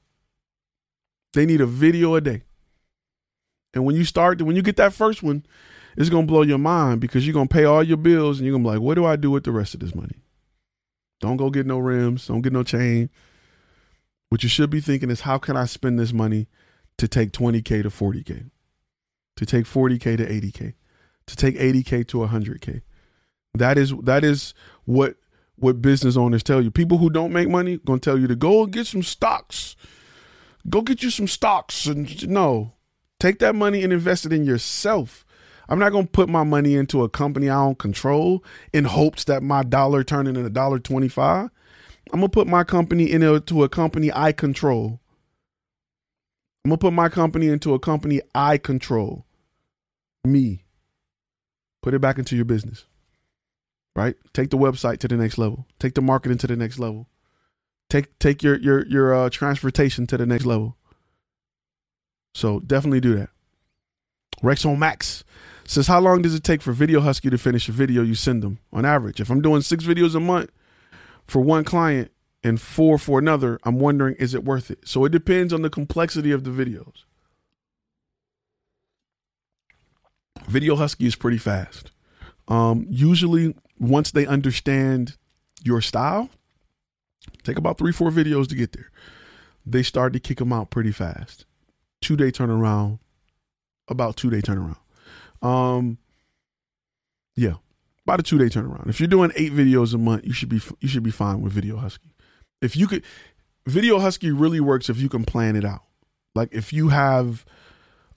They need a video a day. And when you start, when you get that first one, it's going to blow your mind because you're going to pay all your bills and you're going to be like, what do I do with the rest of this money? Don't go get no rims. Don't get no chain. What you should be thinking is, how can I spend this money to take twenty K to forty K, to take forty K to eighty K, to take eighty K to one hundred K? That is, that is what, what business owners tell you. People who don't make money going to tell you to go and get some stocks. Go get you some stocks. And no, take that money and invest it in yourself. I'm not going to put my money into a company I don't control in hopes that my dollar turning into a dollar twenty-five. I'm going to put my company into a company I control. I'm going to put my company into a company I control. Me. Put it back into your business. Right? Take the website to the next level. Take the marketing to the next level. Take take your your your uh, transportation to the next level. So definitely do that. Rex on Max says, how long does it take for Video Husky to finish a video you send them on average? If I'm doing six videos a month for one client and four for another, I'm wondering, is it worth it? So it depends on the complexity of the videos. Video Husky is pretty fast. Um, usually once they understand your style, take about three, four videos to get there. They start to kick them out pretty fast. Two day turnaround, about two day turnaround. Um, yeah, about a two day turnaround. If you're doing eight videos a month, you should be, you should be fine with Video Husky. If you could, Video Husky really works if you can plan it out. Like if you have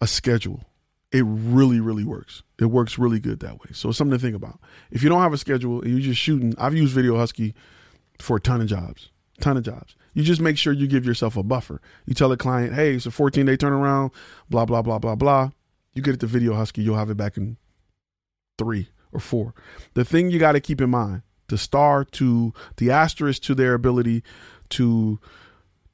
a schedule, it really, really works. It works really good that way. So it's something to think about. If you don't have a schedule and you're just shooting, I've used Video Husky for a ton of jobs, ton of jobs. You just make sure you give yourself a buffer. You tell a client, hey, it's a fourteen day turnaround, blah, blah, blah, blah, blah. You get it to Video Husky, you'll have it back in three or four. The thing you got to keep in mind, the star to the asterisk to their ability to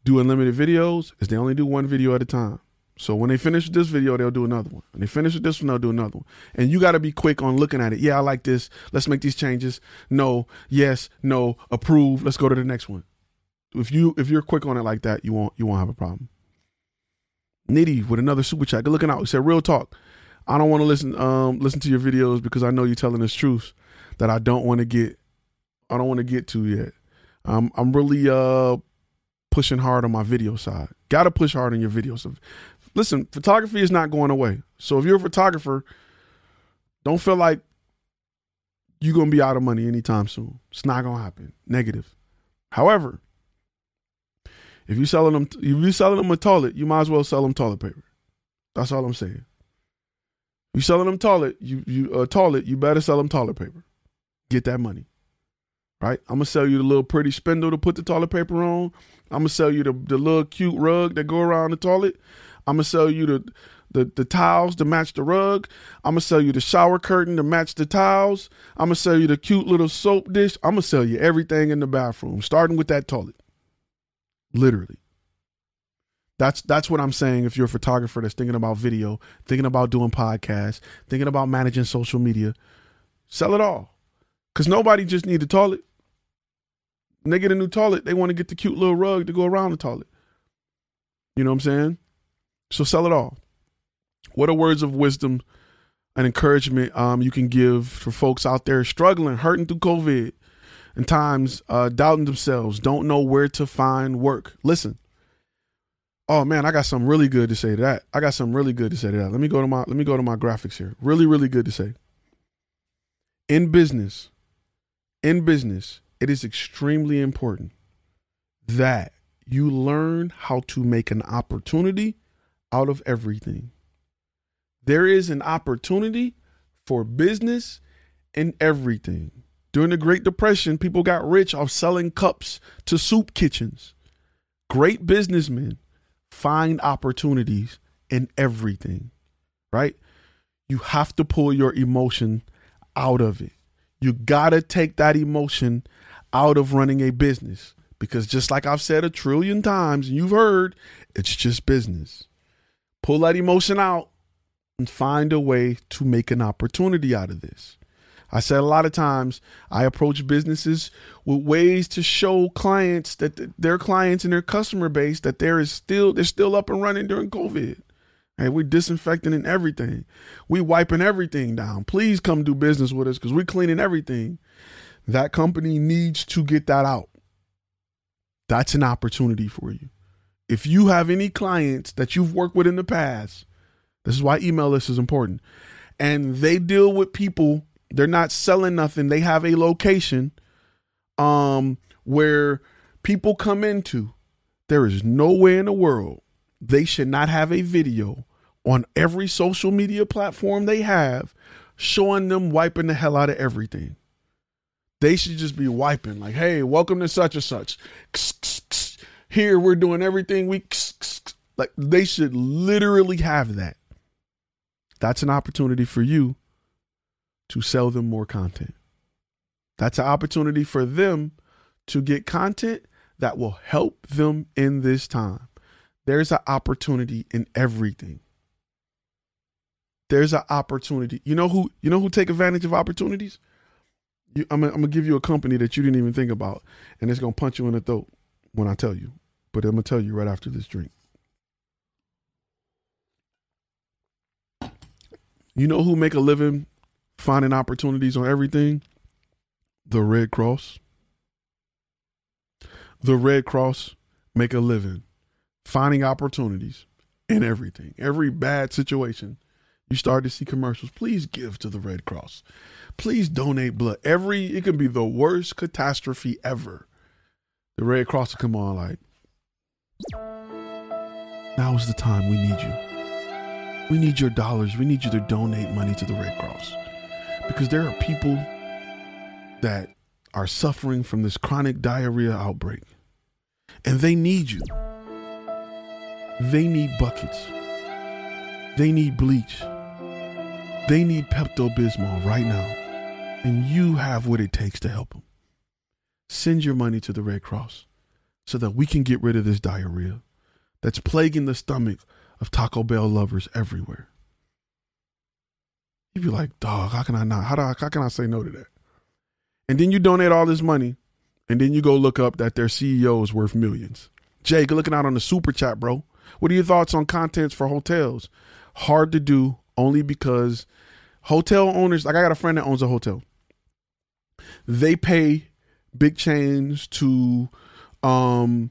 do unlimited videos is they only do one video at a time. So when they finish this video, they'll do another one. When they finish with this one, they'll do another one. And you got to be quick on looking at it. Yeah, I like this. Let's make these changes. No, yes, no, approve. Let's go to the next one. If you, if you're quick on it like that, you won't, you won't have a problem. Nitty with another super chat. Good looking out. He said, real talk. I don't want to listen, um, listen to your videos because I know you're telling us truths that I don't want to get, I don't want to get to yet. Um, I'm really, uh, pushing hard on my video side. Got to push hard on your videos. Listen, photography is not going away. So if you're a photographer, don't feel like you're going to be out of money anytime soon. It's not going to happen. Negative. However, if you're selling them, if you're selling them a toilet, you might as well sell them toilet paper. That's all I'm saying. If you're selling them toilet, you, you, uh, toilet, you better sell them toilet paper. Get that money. Right? I'm going to sell you the little pretty spindle to put the toilet paper on. I'm going to sell you the, the little cute rug that go around the toilet. I'm going to sell you the, the, the towels to match the rug. I'm going to sell you the shower curtain to match the towels. I'm going to sell you the cute little soap dish. I'm going to sell you everything in the bathroom, starting with that toilet. Literally. That's, that's what I'm saying. If you're a photographer that's thinking about video, thinking about doing podcasts, thinking about managing social media, sell it all. Because nobody just need a toilet. When they get a new toilet, they want to get the cute little rug to go around the toilet. You know what I'm saying? So sell it all. What are words of wisdom and encouragement um, you can give for folks out there struggling, hurting through COVID and times, uh, doubting themselves, don't know where to find work? Listen. Oh man, I got something really good to say to that. I got something really good to say to that. Let me go to my, let me go to my graphics here. Really, really good to say. In business, in business, it is extremely important that you learn how to make an opportunity out of everything. There is an opportunity for business in everything. During the Great Depression, people got rich off selling cups to soup kitchens. Great businessmen find opportunities in everything, right? you have to pull your emotion out of it. You gotta take that emotion out of running a business, because just like I've said a trillion times and you've heard, it's just business. Pull that emotion out and find a way to make an opportunity out of this. I said a lot of times I approach businesses with ways to show clients that th- their clients and their customer base that there is still they're still up and running during COVID. Hey, we're disinfecting and everything. We wiping everything down. Please come do business with us because we're cleaning everything. That company needs to get that out. That's an opportunity for you. If you have any clients that you've worked with in the past, this is why email list is important. And they deal with people. They're not selling nothing. They have a location um, where people come into. There is no way in the world they should not have a video on every social media platform they have showing them wiping the hell out of everything. They should just be wiping like, hey, welcome to such and such. Here we're doing everything we like. They should literally have that. That's an opportunity for you to sell them more content. That's an opportunity for them to get content that will help them in this time. There's an opportunity in everything. There's an opportunity. You know who, you know who take advantage of opportunities? You, I'm going to give you a company that you didn't even think about, and it's going to punch you in the throat when I tell you, but I'm going to tell you right after this drink. You know who make a living finding opportunities on everything? The Red Cross. The Red Cross make a living finding opportunities in everything. Every bad situation, you start to see commercials. Please give to the Red Cross. Please donate blood. Every, it could be the worst catastrophe ever. The Red Cross will come on like, now is the time we need you. We need your dollars. We need you to donate money to the Red Cross, because there are people that are suffering from this chronic diarrhea outbreak and they need you. They need buckets. They need bleach. They need Pepto-Bismol right now. And you have what it takes to help them. Send your money to the Red Cross so that we can get rid of this diarrhea that's plaguing the stomach of Taco Bell lovers everywhere. You'd be like, dog, how can I not? How, do I, how can I say no to that? And then you donate all this money, and then you go look up that their C E O is worth millions. Jay, good looking out on the super chat, bro. What are your thoughts on contents for hotels? Hard to do, only because hotel owners, like I got a friend that owns a hotel. They pay big chains to um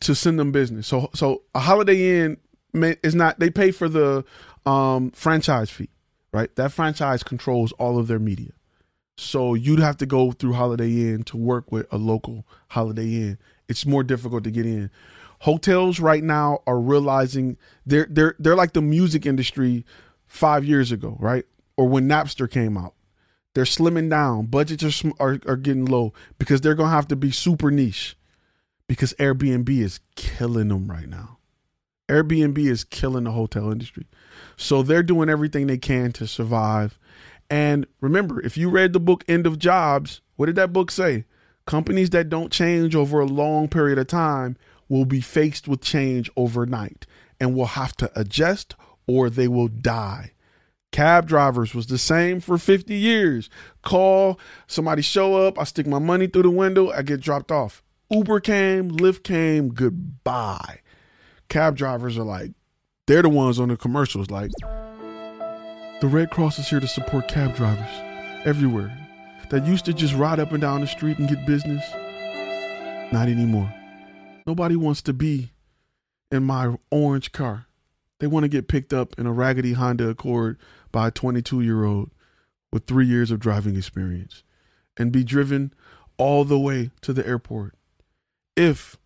to send them business. So so a Holiday Inn is not, they pay for the um franchise fee, right? That franchise controls all of their media. So you'd have to go through Holiday Inn to work with a local Holiday Inn. It's more difficult to get in. Hotels right now are realizing they're they're they're like the music industry five years ago, right? Or when Napster came out. They're slimming down. Budgets are sm- are, are getting low because they're going to have to be super niche, because Airbnb is killing them right now. Airbnb is killing the hotel industry. So they're doing everything they can to survive. And remember, if you read the book End of Jobs, what did that book say? Companies that don't change over a long period of time will be faced with change overnight and will have to adjust, or they will die. Cab drivers was the same for fifty years. Call, somebody show up, I stick my money through the window, I get dropped off. Uber came, Lyft came, goodbye. Cab drivers are like, they're the ones on the commercials like, the Red Cross is here to support cab drivers everywhere that used to just ride up and down the street and get business. Not anymore. Nobody wants to be in my orange car. They want to get picked up in a raggedy Honda Accord by a twenty-two-year-old with three years of driving experience and be driven all the way to the airport. If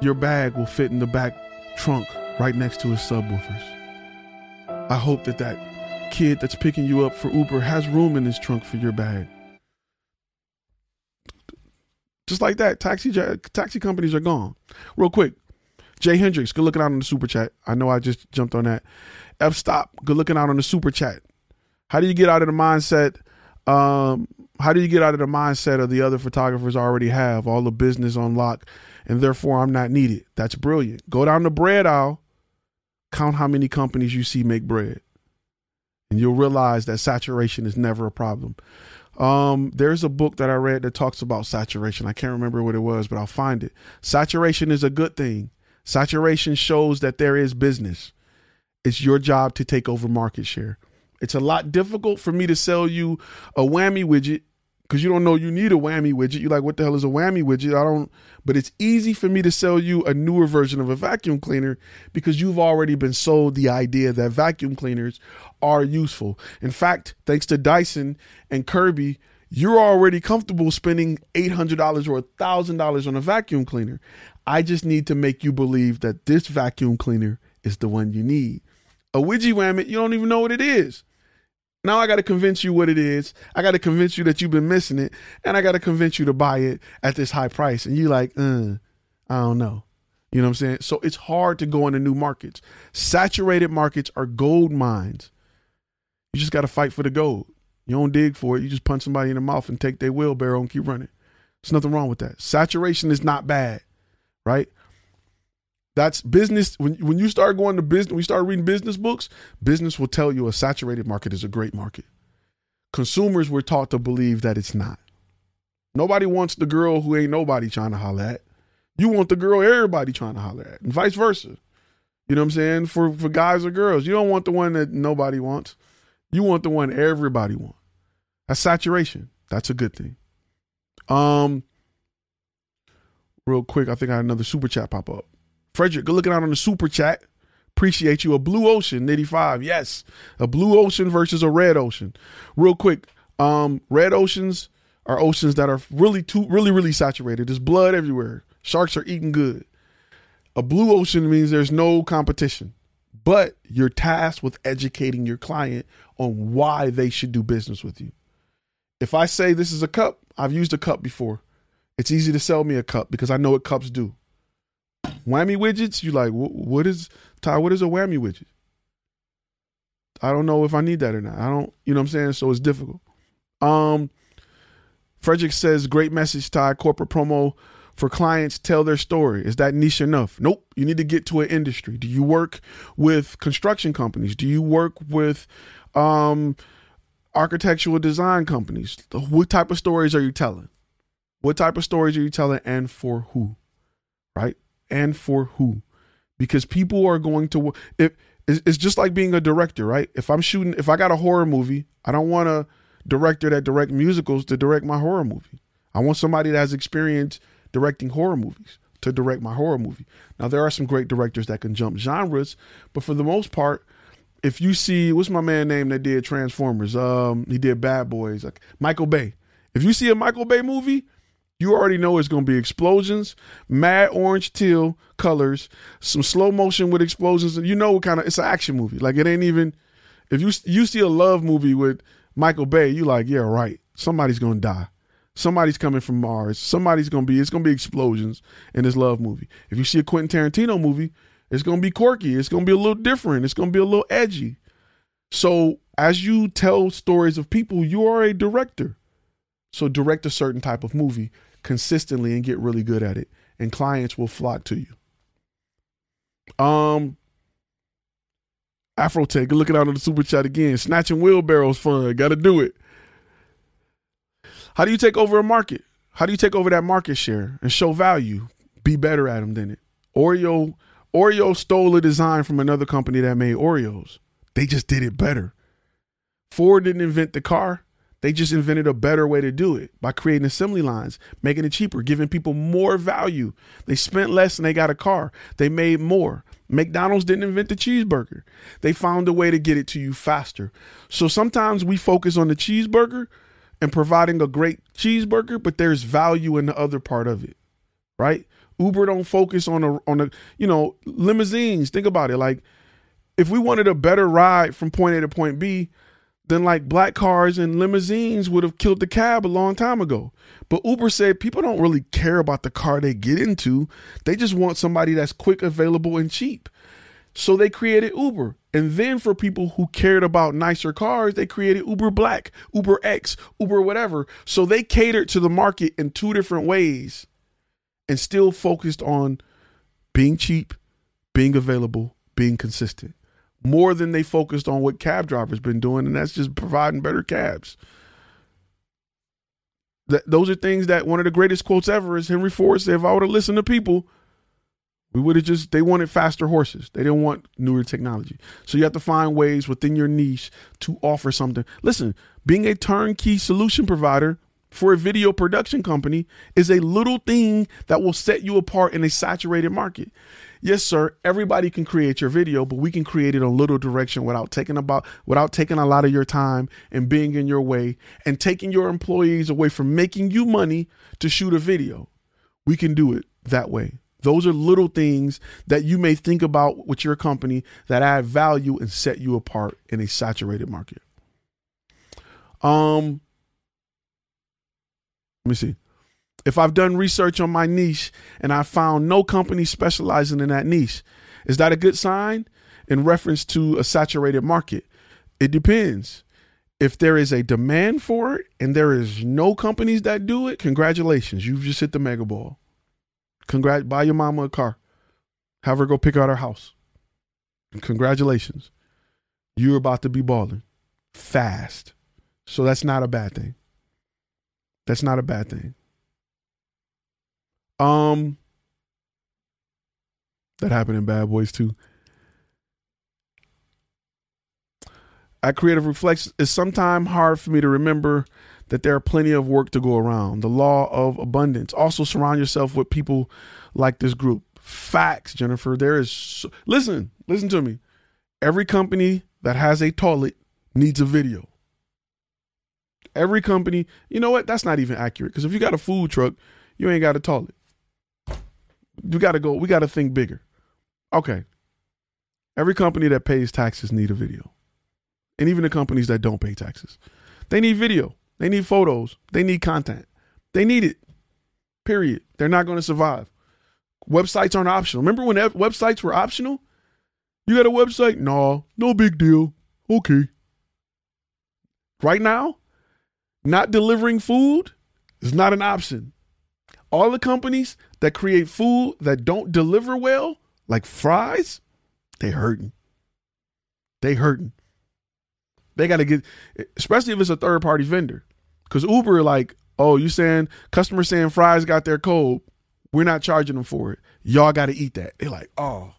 your bag will fit in the back trunk right next to his subwoofers. I hope that that kid that's picking you up for Uber has room in his trunk for your bag. Just like that, taxi taxi companies are gone. Real quick, Jay Hendricks, good looking out on the super chat. I know I just jumped on that. F Stop, good looking out on the super chat. How do you get out of the mindset? Um, how do you get out of the mindset of the other photographers already have all the business on lock and therefore I'm not needed? That's brilliant. Go down the bread aisle, count how many companies you see make bread, and you'll realize that saturation is never a problem. Um, there's a book that I read that talks about saturation. I can't remember what it was, but I'll find it. Saturation is a good thing. Saturation shows that there is business. It's your job to take over market share. It's a lot difficult for me to sell you a whammy widget because you don't know you need a whammy widget. You're like, what the hell is a whammy widget? I don't. But it's easy for me to sell you a newer version of a vacuum cleaner because you've already been sold the idea that vacuum cleaners are useful. In fact, thanks to Dyson and Kirby, you're already comfortable spending eight hundred dollars or one thousand dollars on a vacuum cleaner. I just need to make you believe that this vacuum cleaner is the one you need. A widget whammit, you don't even know what it is. Now I got to convince you what it is. I got to convince you that you've been missing it. And I got to convince you to buy it at this high price. And you're like, uh, I don't know. You know what I'm saying? So it's hard to go into new markets. Saturated markets are gold mines. You just got to fight for the gold. You don't dig for it. You just punch somebody in the mouth and take their wheelbarrow and keep running. There's nothing wrong with that. Saturation is not bad, right? That's business. When when you start going to business, we start reading business books, business will tell you a saturated market is a great market. Consumers were taught to believe that it's not. Nobody wants the girl who ain't nobody trying to holler at. You want the girl everybody trying to holler at, and vice versa. You know what I'm saying? For for guys or girls, you don't want the one that nobody wants. You want the one everybody wants. That's saturation. That's a good thing. Um, real quick, I think I had another super chat pop up. Frederick, good looking out on the super chat. Appreciate you. A blue ocean, Nitty Five. Yes. A blue ocean versus a red ocean. Real quick. Um, red oceans are oceans that are really too, really, really saturated. There's blood everywhere. Sharks are eating good. A blue ocean means there's no competition, but you're tasked with educating your client on why they should do business with you. If I say this is a cup, I've used a cup before. It's easy to sell me a cup because I know what cups do. Whammy widgets, you like, what is, Ty, what is a whammy widget? I don't know if I need that or not. I don't, you know what I'm saying? So it's difficult. Um, Frederick says, great message, Ty. Corporate promo for clients, tell their story. Is that niche enough? Nope. You need to get to an industry. Do you work with construction companies? Do you work with um, architectural design companies? What type of stories are you telling? What type of stories are you telling and for who, right? And for who? Because people are going to, if it's just like being a director, right? If I'm shooting, if I got a horror movie, I don't want a director that direct musicals to direct my horror movie. I want somebody that has experience directing horror movies to direct my horror movie. Now, there are some great directors that can jump genres, but for the most part, if you see, what's my man name that did Transformers? Um, he did Bad Boys, like Michael Bay. If you see a Michael Bay movie, you already know it's going to be explosions, mad orange teal colors, some slow motion with explosions. And you know what kind of, it's an action movie. Like it ain't even, if you you see a love movie with Michael Bay, you like, yeah, right. Somebody's going to die. Somebody's coming from Mars. Somebody's going to be, it's going to be explosions in this love movie. If you see a Quentin Tarantino movie, it's going to be quirky. It's going to be a little different. It's going to be a little edgy. So as you tell stories of people, you are a director. So direct a certain type of movie consistently and get really good at it, and clients will flock to you. Um, Afrotech, looking out on the super chat again. Snatching wheelbarrows fun. Got to do it. How do you take over a market? How do you take over that market share and show value? Be better at them than it. Oreo, Oreo stole a design from another company that made Oreos. They just did it better. Ford didn't invent the car. They just invented a better way to do it by creating assembly lines, making it cheaper, giving people more value. They spent less and they got a car. They made more. McDonald's didn't invent the cheeseburger. They found a way to get it to you faster. So sometimes we focus on the cheeseburger and providing a great cheeseburger, but there's value in the other part of it, right? Uber don't focus on a, on a, you know, limousines. Think about it. Like if we wanted a better ride from point A to point B, then like black cars and limousines would have killed the cab a long time ago. But Uber said people don't really care about the car they get into. They just want somebody that's quick, available, and cheap. So they created Uber. And then for people who cared about nicer cars, they created Uber Black, Uber X, Uber whatever. So they catered to the market in two different ways and still focused on being cheap, being available, being consistent, more than they focused on what cab drivers been doing. And that's just providing better cabs. That, those are things that one of the greatest quotes ever is Henry Ford said, if I would have listened to people, we would have just, they wanted faster horses. They didn't want newer technology. So you have to find ways within your niche to offer something. Listen, being a turnkey solution provider for a video production company is a little thing that will set you apart in a saturated market. Yes, sir. Everybody can create your video, but we can create it a little direction without taking about, without taking a lot of your time and being in your way and taking your employees away from making you money to shoot a video. We can do it that way. Those are little things that you may think about with your company that add value and set you apart in a saturated market. Um, let me see. If I've done research on my niche and I found no company specializing in that niche, is that a good sign in reference to a saturated market? It depends. If there is a demand for it and there is no companies that do it, congratulations, you've just hit the mega ball. Congrats, buy your mama a car. Have her go pick out her house. Congratulations. You're about to be balling fast. So that's not a bad thing. That's not a bad thing. Um, that happened in Bad Boys too. At Creative Reflex, it's sometimes hard for me to remember that there are plenty of work to go around. The law of abundance. Also surround yourself with people like this group. Facts, Jennifer. There is, so, listen, listen to me. Every company that has a toilet needs a video. Every company, you know what? That's not even accurate. Because if you got a food truck, you ain't got a toilet. You got to go. We got to think bigger. Okay. Every company that pays taxes need a video. And even the companies that don't pay taxes, they need video. They need photos. They need content. They need it. Period. They're not going to survive. Websites aren't optional. Remember when websites were optional? You got a website? No, no big deal. Okay. Right now, not delivering food is not an option. All the companies that create food that don't deliver well, like fries, they hurting. They hurting. They got to get, especially if it's a third party vendor. Because Uber, like, oh, you saying, customer saying fries got their code. We're not charging them for it. Y'all got to eat that. They're like, oh,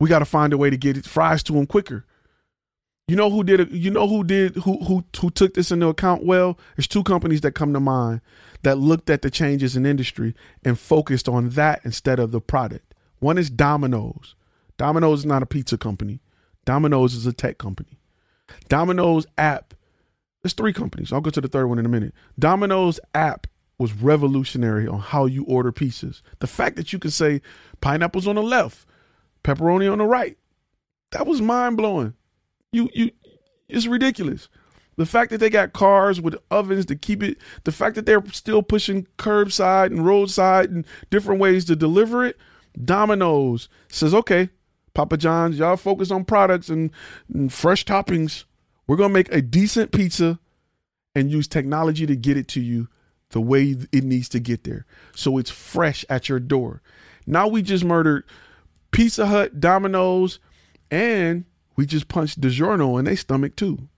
we got to find a way to get fries to them quicker. You know who did it? You know who did, who, who, who took this into account? Well, there's two companies that come to mind that looked at the changes in industry and focused on that instead of the product. One is Domino's. Domino's is not a pizza company. Domino's is a tech company. Domino's app. There's three companies. I'll go to the third one in a minute. Domino's app was revolutionary on how you order pizzas. The fact that you can say pineapples on the left, pepperoni on the right, that was mind blowing. You, you, it's ridiculous. The fact that they got cars with ovens to keep it, the fact that they're still pushing curbside and roadside and different ways to deliver it. Domino's says, okay, Papa John's, y'all focus on products and, and fresh toppings. We're going to make a decent pizza and use technology to get it to you the way it needs to get there. So it's fresh at your door. Now we just murdered Pizza Hut, Domino's, and we just punched DiGiorno in their stomach too.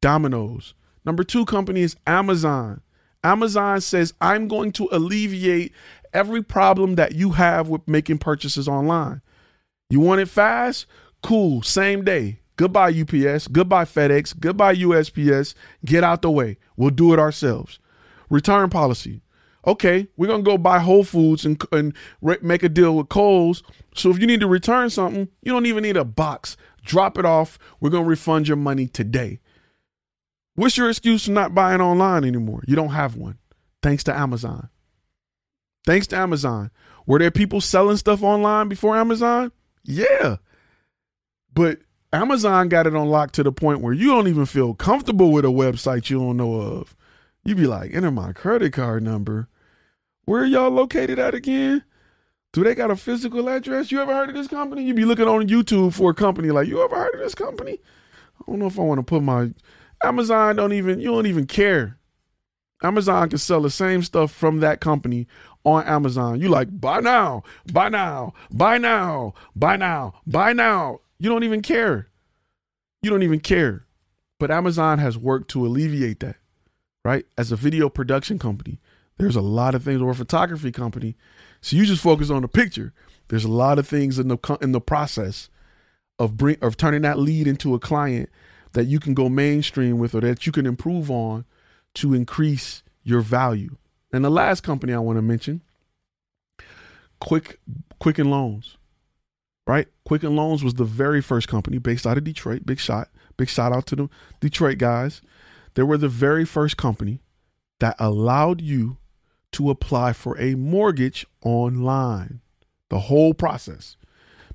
Domino's. Number two company is Amazon. Amazon says, I'm going to alleviate every problem that you have with making purchases online. You want it fast? Cool. Same day. Goodbye U P S. Goodbye FedEx. Goodbye U S P S. Get out the way. We'll do it ourselves. Return policy. Okay. We're going to go buy Whole Foods and, and re- make a deal with Kohl's. So if you need to return something, you don't even need a box. Drop it off. We're going to refund your money today. What's your excuse for not buying online anymore? You don't have one. Thanks to Amazon. Thanks to Amazon. Were there people selling stuff online before Amazon? Yeah. But Amazon got it on lock to the point where you don't even feel comfortable with a website you don't know of. You be like, enter my credit card number. Where are y'all located at again? Do they got a physical address? You ever heard of this company? You be looking on YouTube for a company like, you ever heard of this company? I don't know if I want to put my... Amazon don't even, you don't even care. Amazon can sell the same stuff from that company on Amazon. You like, buy now, buy now, buy now, buy now, buy now. You don't even care. You don't even care. But Amazon has worked to alleviate that, right? As a video production company, there's a lot of things, or a photography company. So you just focus on the picture. There's a lot of things in the in the process of bring of turning that lead into a client that you can go mainstream with, or that you can improve on to increase your value. And the last company I want to mention, Quick Quicken Loans, right? Quicken Loans was the very first company based out of Detroit. Big shot, big shout out to the Detroit guys. They were the very first company that allowed you to apply for a mortgage online, the whole process.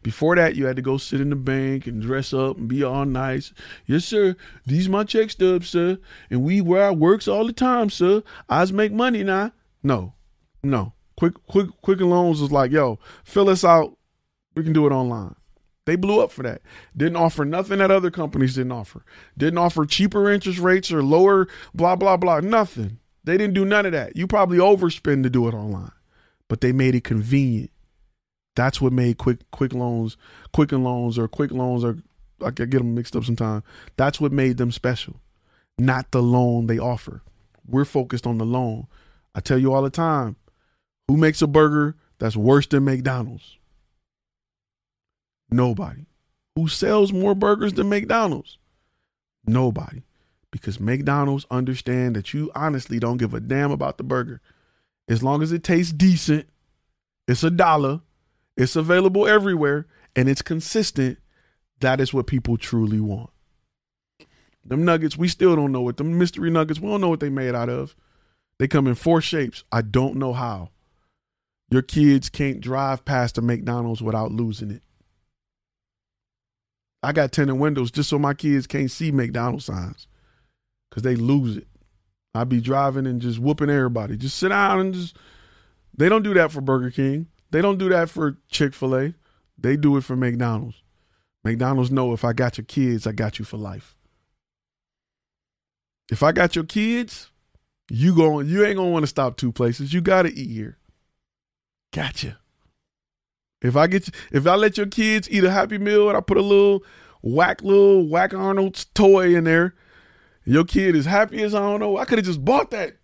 Before that, you had to go sit in the bank and dress up and be all nice. Yes, sir. These my check stubs, sir. And we where I works all the time, sir. I just make money now. No, no. Quick, quick, Quicken Loans was like, yo, fill us out. We can do it online. They blew up for that. Didn't offer nothing that other companies didn't offer. Didn't offer cheaper interest rates or lower blah, blah, blah. Nothing. They didn't do none of that. You probably overspend to do it online, but they made it convenient. That's what made quick, quick loans, Quicken Loans or quick loans, or I get them mixed up sometime. That's what made them special, not the loan they offer. We're focused on the loan. I tell you all the time, who makes a burger that's worse than McDonald's? Nobody. Who sells more burgers than McDonald's? Nobody. Because McDonald's understand that you honestly don't give a damn about the burger. As long as it tastes decent, it's a dollar, it's available everywhere, and it's consistent. That is what people truly want. Them nuggets, we still don't know what them mystery nuggets, we don't know what they made out of. They come in four shapes. I don't know how. Your kids can't drive past a McDonald's without losing it. I got tinted windows just so my kids can't see McDonald's signs because they lose it. I be driving and just whooping everybody. Just sit down and just, they don't do that for Burger King. They don't do that for Chick-fil-A. They do it for McDonald's. McDonald's know if I got your kids, I got you for life. If I got your kids, you go, you ain't going to want to stop two places. You got to eat here. Gotcha. If I get, if I let your kids eat a Happy Meal and I put a little whack, little whack Arnold's toy in there, your kid is happy as I don't know. I could have just bought that.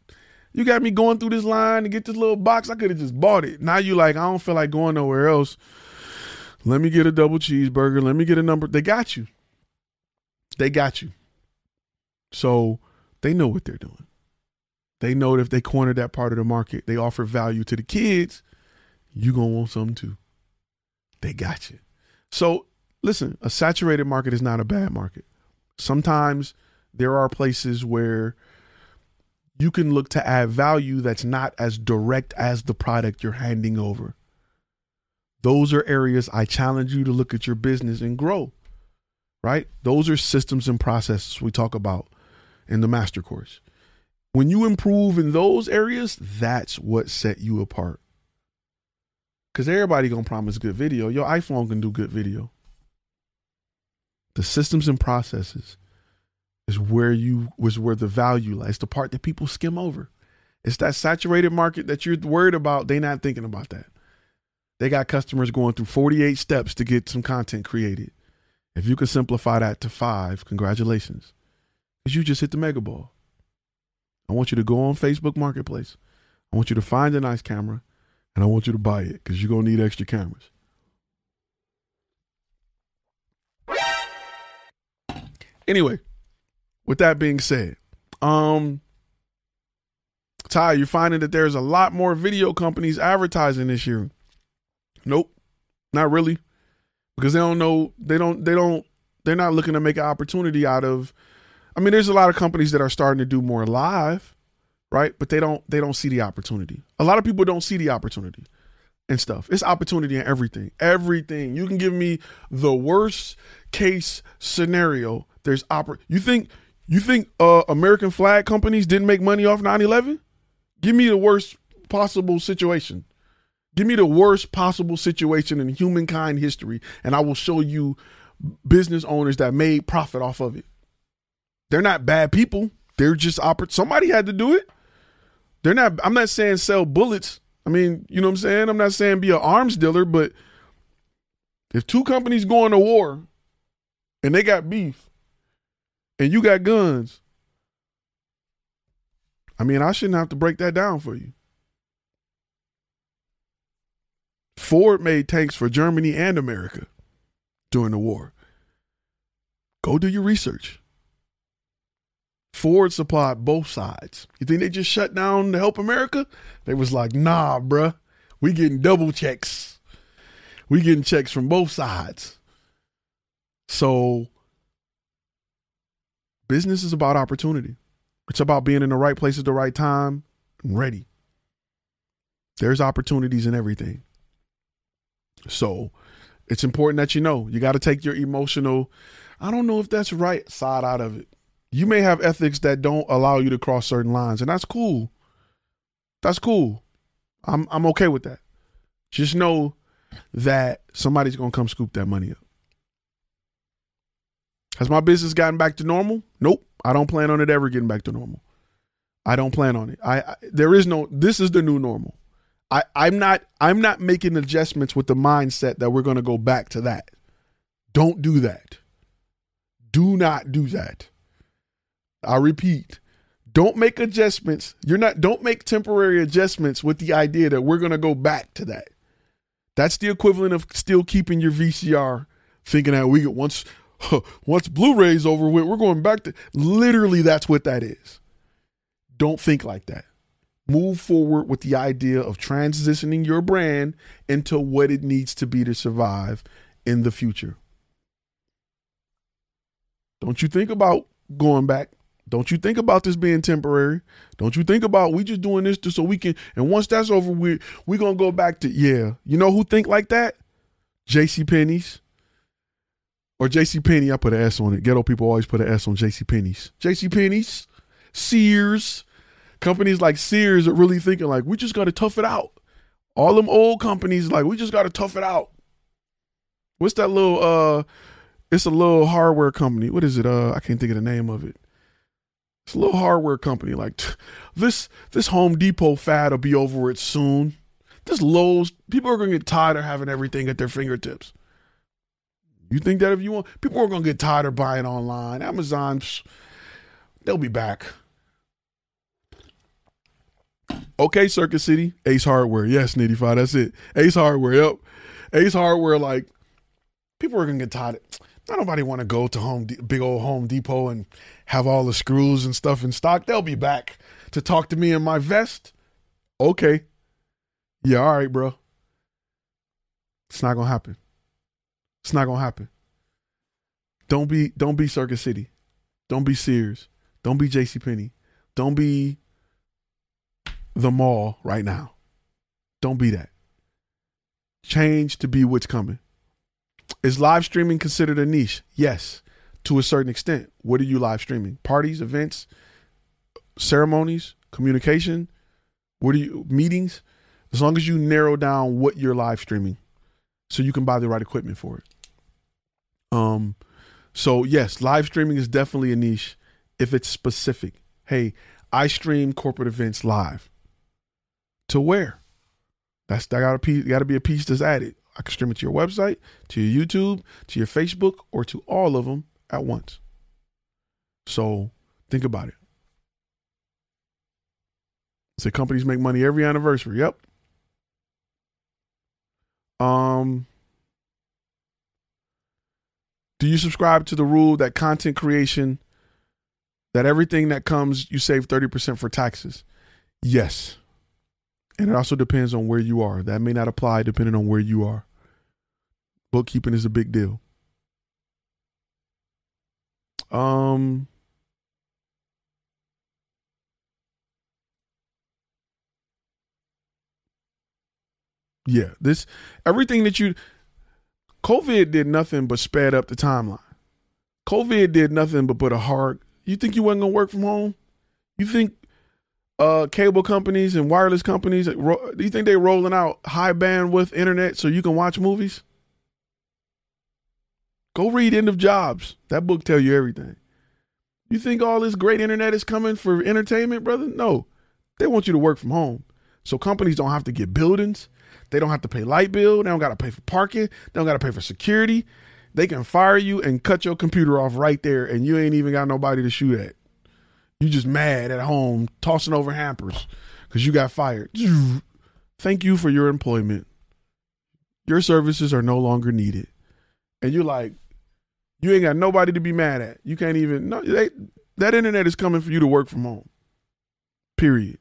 You got me going through this line to get this little box. I could have just bought it. Now you like, I don't feel like going nowhere else. Let me get a double cheeseburger. Let me get a number. They got you. They got you. So they know what they're doing. They know that if they cornered that part of the market, they offer value to the kids. You going to want something too. They got you. So listen, a saturated market is not a bad market. Sometimes there are places where you can look to add value that's not as direct as the product you're handing over. Those are areas I challenge you to look at your business and grow, right? Those are systems and processes we talk about in the master course. When you improve in those areas, that's what set you apart. Because everybody gonna promise good video. Your iPhone can do good video. The systems and processes is where you was where the value lies. It's the part that people skim over. It's that saturated market that you're worried about. They not thinking about that. They got customers going through forty-eight steps to get some content created. If you can simplify that to five, congratulations. Because you just hit the mega ball. I want you to go on Facebook Marketplace. I want you to find a nice camera and I want you to buy it because you're going to need extra cameras. Anyway, with that being said, um, Ty, you're finding that there's a lot more video companies advertising this year. Nope, not really, because they don't know. They don't. They don't. They're not looking to make an opportunity out of. I mean, there's a lot of companies that are starting to do more live, right? But they don't. They don't see the opportunity. A lot of people don't see the opportunity. and stuff. It's opportunity in everything. Everything. You can give me the worst case scenario. There's oppor- You think you think uh, American flag companies didn't make money off nine eleven? Give me the worst possible situation. Give me the worst possible situation in humankind history, and I will show you business owners that made profit off of it. They're not bad people. They're just oppor- somebody had to do it. They're not. I'm not saying sell bullets. I mean, you know what I'm saying? I'm not saying be an arms dealer, but if two companies go into war and they got beef and you got guns, I mean, I shouldn't have to break that down for you. Ford made tanks for Germany and America during the war. Go do your research. Ford supplied both sides. You think they just shut down to help America? They was like, nah, bruh. We getting double checks. We getting checks from both sides. So business is about opportunity. It's about being in the right place at the right time and ready. There's opportunities in everything. So it's important that you know, you got to take your emotional, I don't know if that's right, side out of it. You may have ethics that don't allow you to cross certain lines, and that's cool. That's cool. I'm I'm okay with that. Just know that somebody's going to come scoop that money up. Has my business gotten back to normal? Nope. I don't plan on it ever getting back to normal. I don't plan on it. I, I there is no, this is the new normal. I, I'm not I'm not making adjustments with the mindset that we're going to go back to that. Don't do that. Do not do that. I repeat, don't make adjustments. You're not, don't make temporary adjustments with the idea that we're going to go back to that. That's the equivalent of still keeping your V C R thinking that we get once, huh, once Blu-ray's over with, we're going back to, literally that's what that is. Don't think like that. Move forward with the idea of transitioning your brand into what it needs to be to survive in the future. Don't you think about going back. Don't you think about this being temporary. Don't you think about we just doing this just so we can, and once that's over, we're, we're going to go back to, yeah. You know who think like that? JCPenney's. Or JCPenney, I put an S on it. Ghetto people always put an S on JCPenney's. JCPenney's, Sears, companies like Sears are really thinking like, we just got to tough it out. All them old companies like, we just got to tough it out. What's that little, uh, it's a little hardware company. What is it? Uh, I can't think of the name of it. It's a little hardware company. Like t- this, this Home Depot fad will be over it soon. This Lowe's, people are going to get tired of having everything at their fingertips. You think that if you want, people are going to get tired of buying online. Amazon, they'll be back. Okay, Circuit City, Ace Hardware. Yes, Nitty-Fi, that's it. Ace Hardware, yep. Ace Hardware, like, people are going to get tired of, not nobody want to go to home, De- big old Home Depot and have all the screws and stuff in stock. They'll be back to talk to me in my vest. Okay. Yeah. All right, bro. It's not going to happen. It's not going to happen. Don't be, don't be Circuit City. Don't be Sears. Don't be JCPenney. Don't be the mall right now. Don't be that. Change to be what's coming. Is live streaming considered a niche? Yes, to a certain extent. What are you live streaming? Parties, events, ceremonies, communication? What are you, meetings? As long as you narrow down what you're live streaming so you can buy the right equipment for it. Um, so yes, live streaming is definitely a niche if it's specific. Hey, I stream corporate events live. To where? That's that gotta be, gotta be a piece that's added. I can stream it to your website, to your YouTube, to your Facebook, or to all of them at once. So think about it. So companies make money every anniversary. Yep. Um, do you subscribe to the rule that content creation, that everything that comes, you save thirty percent for taxes? Yes. And it also depends on where you are. That may not apply depending on where you are. Bookkeeping is a big deal. Um, Yeah, this everything that you COVID did nothing but sped up the timeline. COVID did nothing but put a hard. You think you wasn't gonna work from home? You think uh, cable companies and wireless companies? Do you think they're rolling out high bandwidth internet so you can watch movies? Go read End of Jobs. That book tells you everything. You think all this great internet is coming for entertainment, brother? No, they want you to work from home. So companies don't have to get buildings. They don't have to pay light bill. They don't got to pay for parking. They don't got to pay for security. They can fire you and cut your computer off right there, and you ain't even got nobody to shoot at. You just mad at home, tossing over hampers because you got fired. Thank you for your employment. Your services are no longer needed. And you're like, you ain't got nobody to be mad at. You can't even, no, they, that internet is coming for you to work from home, period.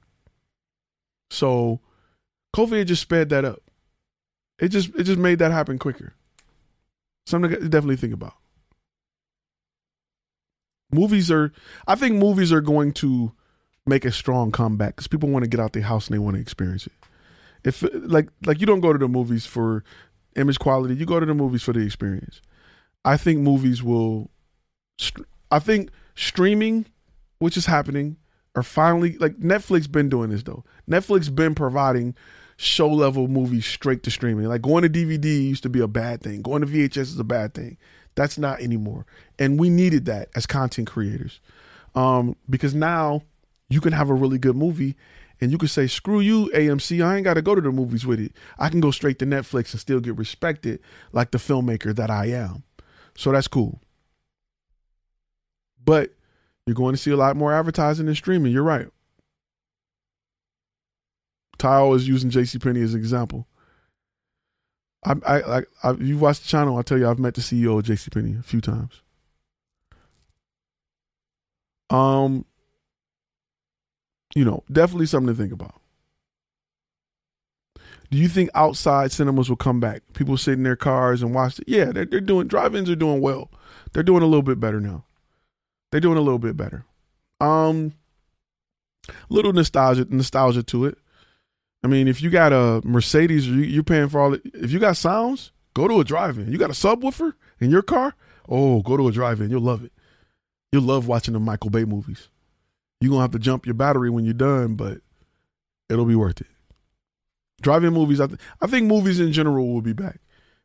So COVID just sped that up. It just, it just made that happen quicker. Something to definitely think about. Movies are, I think movies are going to make a strong comeback because people want to get out their house and they want to experience it. If like, like you don't go to the movies for image quality, you go to the movies for the experience. I think movies will, I think streaming, which is happening, are finally, like Netflix been doing this though. Netflix been providing show level movies straight to streaming. Like going to D V D used to be a bad thing. Going to V H S is a bad thing. That's not anymore. And we needed that as content creators. Um, because now you can have a really good movie and you can say, screw you, A M C, I ain't got to go to the movies with it. I can go straight to Netflix and still get respected like the filmmaker that I am. So that's cool. But you're going to see a lot more advertising and streaming. You're right. Ty always using JCPenney as an example. I, I, I, I, you watch the channel, I tell you, I've met the C E O of JCPenney a few times. Um, you know, definitely something to think about. Do you think outside cinemas will come back? People sit in their cars and watch it. Yeah, they're, they're doing, drive-ins are doing well. They're doing a little bit better now. They're doing a little bit better. Um, little nostalgia, nostalgia to it. I mean, if you got a Mercedes, you're paying for all it. If you got sounds, go to a drive-in. You got a subwoofer in your car? Oh, go to a drive-in. You'll love it. You'll love watching the Michael Bay movies. You're going to have to jump your battery when you're done, but it'll be worth it. Drive-in movies, I, th- I think movies in general will be back.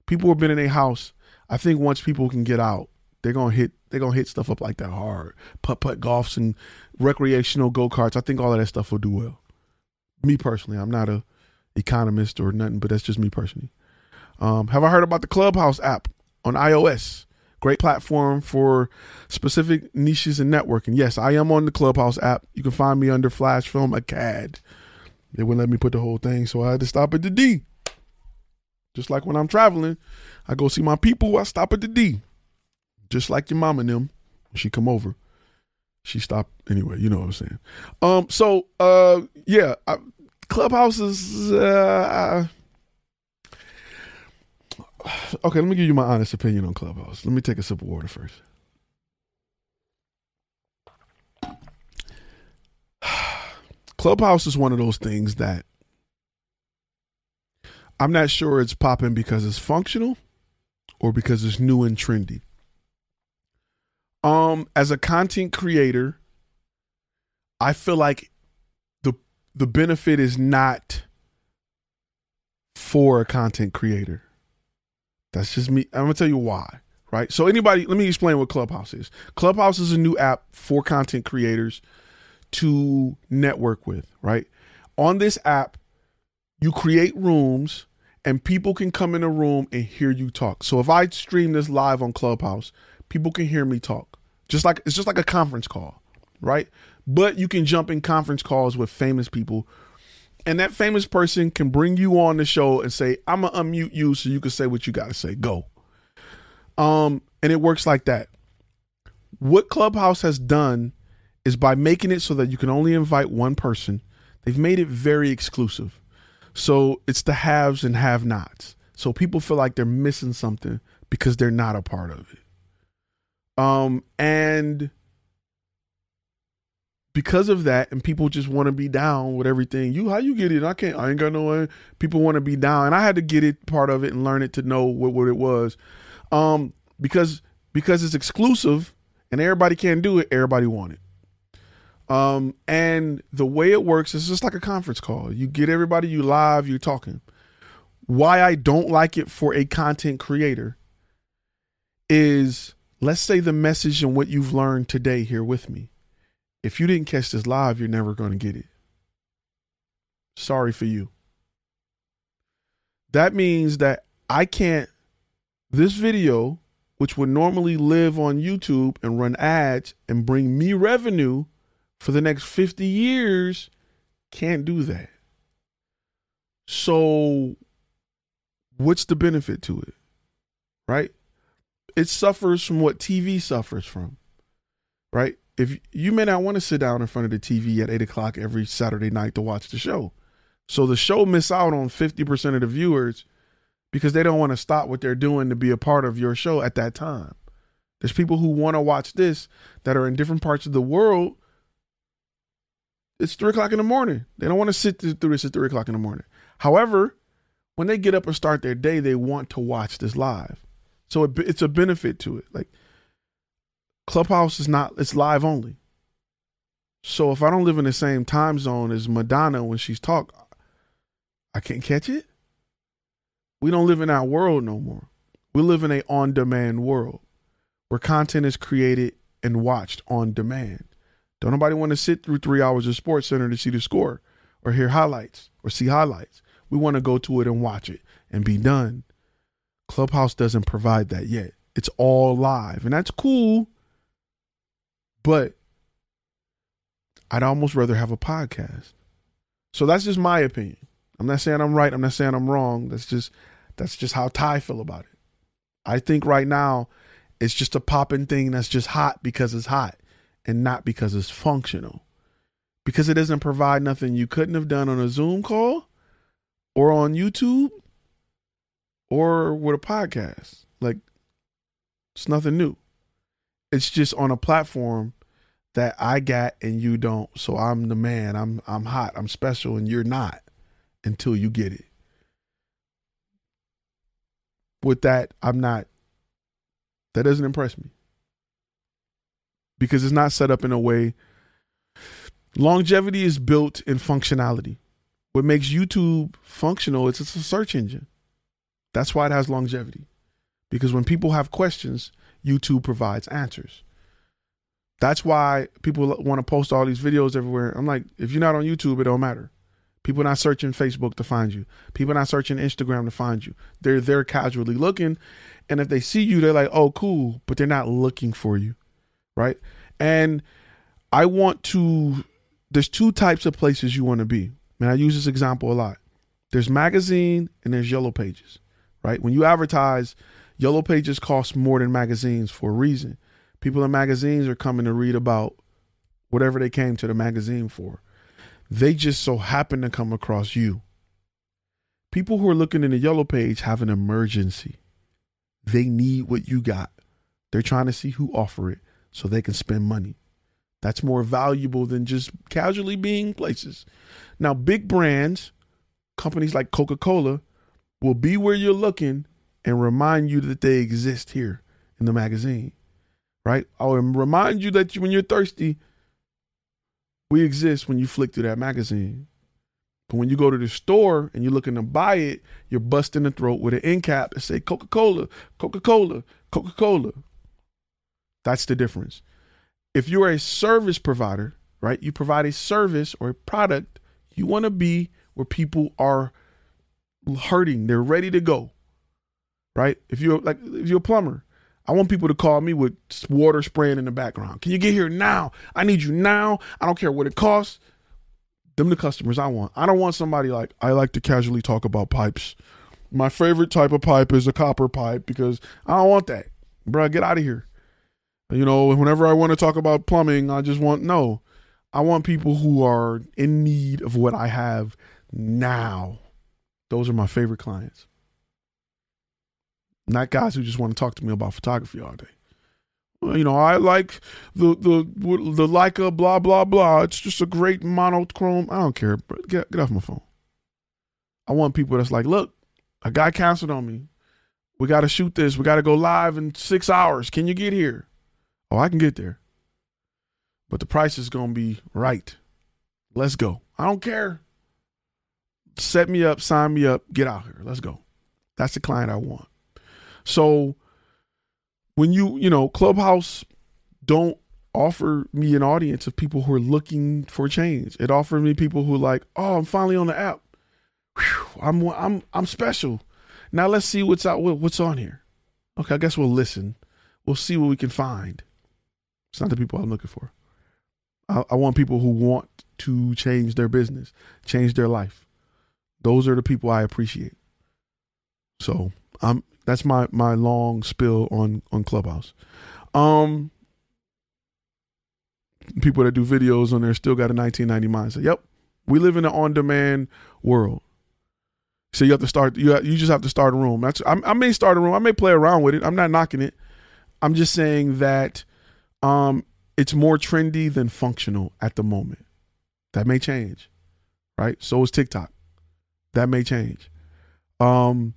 People have been in their house. I think once people can get out, they're going to hit they're gonna hit stuff up like that hard. Putt-putt golfs and recreational go-karts. I think all of that stuff will do well. Me personally, I'm not a economist or nothing, but that's just me personally. Um, have I heard about the Clubhouse app on iOS? Great platform for specific niches and networking. Yes, I am on the Clubhouse app. You can find me under Flash Film Acad. They wouldn't let me put the whole thing, so I had to stop at the D. Just like when I'm traveling, I go see my people, I stop at the D. Just like your mom and them, when she come over. She stopped anyway. You know what I'm saying? Um, so, uh, yeah, I, Clubhouse is. Uh, okay, let me give you my honest opinion on Clubhouse. Let me take a sip of water first. Clubhouse is one of those things that I'm not sure it's popping because it's functional or because it's new and trendy. Um, as a content creator, I feel like the the benefit is not for a content creator. That's just me. I'm gonna tell you why, right? So anybody, let me explain what Clubhouse is. Clubhouse is a new app for content creators to network with, right? On this app, you create rooms and people can come in a room and hear you talk. So if I stream this live on Clubhouse, people can hear me talk. Just like it's just like a conference call, right? But you can jump in conference calls with famous people, and that famous person can bring you on the show and say, "I'm gonna unmute you so you can say what you gotta say. Go." Um, and it works like that. What Clubhouse has done is by making it so that you can only invite one person, they've made it very exclusive. So it's the haves and have-nots. So people feel like they're missing something because they're not a part of it. Um, and because of that, and people just want to be down with everything. You, how you get it? I can't, I ain't got no way. People want to be down. And I had to get it, part of it, and learn it to know what, what it was. Um, because, because it's exclusive and everybody can't do it. Everybody want it. Um, and the way it works is just like a conference call. You get everybody, you live, you're talking. Why I don't like it for a content creator is, let's say the message and what you've learned today here with me. If you didn't catch this live, you're never going to get it. Sorry for you. That means that I can't, this video, which would normally live on YouTube and run ads and bring me revenue for the next fifty years, can't do that. So what's the benefit to it? Right? It suffers from what T V suffers from, right? If you may not want to sit down in front of the T V at eight o'clock every Saturday night to watch the show. So the show miss out on fifty percent of the viewers because they don't want to stop what they're doing to be a part of your show at that time. There's people who want to watch this that are in different parts of the world. It's three o'clock in the morning. They don't want to sit through this at three o'clock in the morning. However, when they get up and start their day, they want to watch this live. So it, it's a benefit to it. Like Clubhouse is not, it's live only. So if I don't live in the same time zone as Madonna when she's talk, I can't catch it. We don't live in our world no more. We live in a on-demand world where content is created and watched on demand. Don't nobody want to sit through three hours of Sports Center to see the score or hear highlights or see highlights. We want to go to it and watch it and be done. Clubhouse doesn't provide that yet. It's all live, and that's cool, but I'd almost rather have a podcast. So that's just my opinion. I'm not saying I'm right. I'm not saying I'm wrong. That's just, that's just how Ty feel about it. I think right now it's just a popping thing that's just hot because it's hot and not because it's functional, because it doesn't provide nothing you couldn't have done on a Zoom call or on YouTube. Or with a podcast. Like, it's nothing new. It's just on a platform that I got and you don't. So I'm the man. I'm I'm hot. I'm special, and you're not until you get it. With that, I'm not. That doesn't impress me because it's not set up in a way. Longevity is built in functionality. What makes YouTube functional is it's a search engine. That's why it has longevity, because when people have questions, YouTube provides answers. That's why people want to post all these videos everywhere. I'm like, if you're not on YouTube, it don't matter. People not searching Facebook to find you. People not searching Instagram to find you. They're there casually looking. And if they see you, they're like, oh, cool. But they're not looking for you. Right. And I want to, there's two types of places you want to be. And I use this example a lot. There's magazine and there's yellow pages. Right? When you advertise, yellow pages cost more than magazines for a reason. People in magazines are coming to read about whatever they came to the magazine for. They just so happen to come across you. People who are looking in the yellow page have an emergency. They need what you got. They're trying to see who offer it so they can spend money. That's more valuable than just casually being places. Now, big brands, companies like Coca-Cola, will be where you're looking and remind you that they exist here in the magazine, right? I'll remind you that you, when you're thirsty, we exist when you flick through that magazine. But when you go to the store and you're looking to buy it, you're busting the throat with an end cap and say, Coca-Cola, Coca-Cola, Coca-Cola. That's the difference. If you're a service provider, right? You provide a service or a product. You want to be where people are hurting. They're ready to go. Right? If you're like, if you're a plumber, I want people to call me with water spraying in the background. Can you get here now? I need you now. I don't care what it costs. Them the customers I want. I don't want somebody like, I like to casually talk about pipes. My favorite type of pipe is a copper pipe because I don't want that. Bruh, get out of here. You know, whenever I want to talk about plumbing, I just want, no. I want people who are in need of what I have now. Those are my favorite clients. Not guys who just want to talk to me about photography all day. you know, I like the the the Leica blah blah blah. It's just a great monochrome. I don't care. Get get off my phone. I want people that's like, look, a guy canceled on me. We got to shoot this. We got to go live in six hours. Can you get here? Oh, I can get there, but the price is gonna be right. Let's go. I don't care. Set me up, sign me up, get out here. Let's go. That's the client I want. So when you, you know, Clubhouse don't offer me an audience of people who are looking for change. It offered me people who are like, oh, I'm finally on the app. Whew, I'm I'm I'm special. Now let's see what's out. What's on here? Okay, I guess we'll listen. We'll see what we can find. It's not the people I'm looking for. I, I want people who want to change their business, change their life. Those are the people I appreciate. So I'm, that's my, my long spill on, on Clubhouse. Um, people that do videos on there still got a nineteen ninety mindset. Yep. We live in an on-demand world. So you have to start, you have, you just have to start a room. That's, I, I may start a room. I may play around with it. I'm not knocking it. I'm just saying that um, it's more trendy than functional at the moment. That may change, right? So is TikTok. That may change. Um,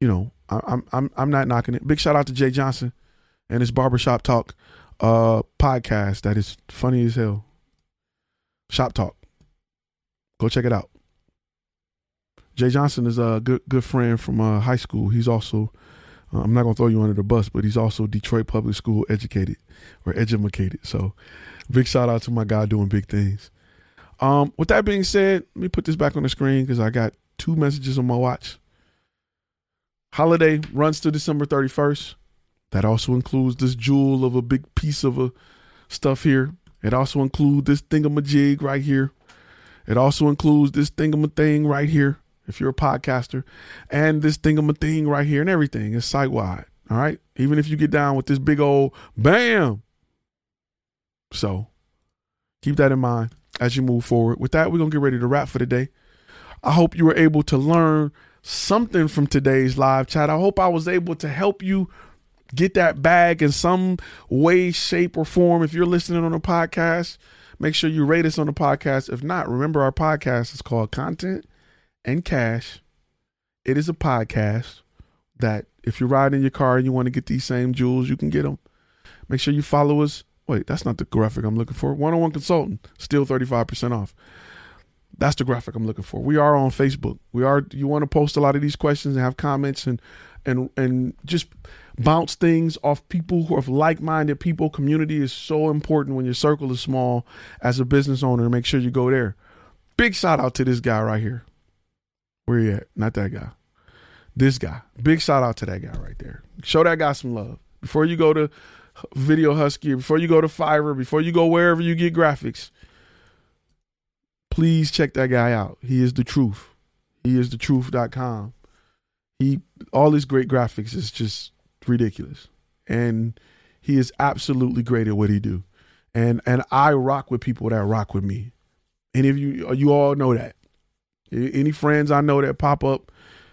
you know, I, I'm I'm I'm not knocking it. Big shout out to Jay Johnson and his Barbershop Talk uh, podcast that is funny as hell. Shop Talk. Go check it out. Jay Johnson is a good good friend from uh, high school. He's also, uh, I'm not going to throw you under the bus, but he's also Detroit Public School educated or edumacated. So big shout out to my guy doing big things. Um, with that being said, let me put this back on the screen because I got two messages on my watch. Holiday runs to December thirty-first. That also includes this jewel of a big piece of a stuff here. It also includes this thingamajig right here. It also includes this thingamathing right here. If you're a podcaster, and this thingamathing right here and everything is site wide. All right. Even if you get down with this big old bam. So keep that in mind as you move forward. With that, we're going to get ready to wrap for today. I hope you were able to learn something from today's live chat. I hope I was able to help you get that bag in some way, shape, or form. If you're listening on a podcast, make sure you rate us on the podcast. If not, remember our podcast is called Content and Cash. It is a podcast that if you're riding in your car and you want to get these same jewels, you can get them. Make sure you follow us. Wait, that's not the graphic I'm looking for. One-on-one consultant, still thirty-five percent off. That's the graphic I'm looking for. We are on Facebook. We are. You want to post a lot of these questions and have comments and and and just bounce things off people who are like-minded people. Community is so important when your circle is small as a business owner. Make sure you go there. Big shout out to this guy right here. Where you at? Not that guy. This guy. Big shout out to that guy right there. Show that guy some love. Before you go to Video Husky, before you go to Fiverr, before you go wherever you get graphics, please check that guy out. He is the truth. He is the truth dot com. He, all his great graphics is just ridiculous. And he is absolutely great at what he do. And and I rock with people that rock with me. Any of you, you all know that. Any friends I know that pop up,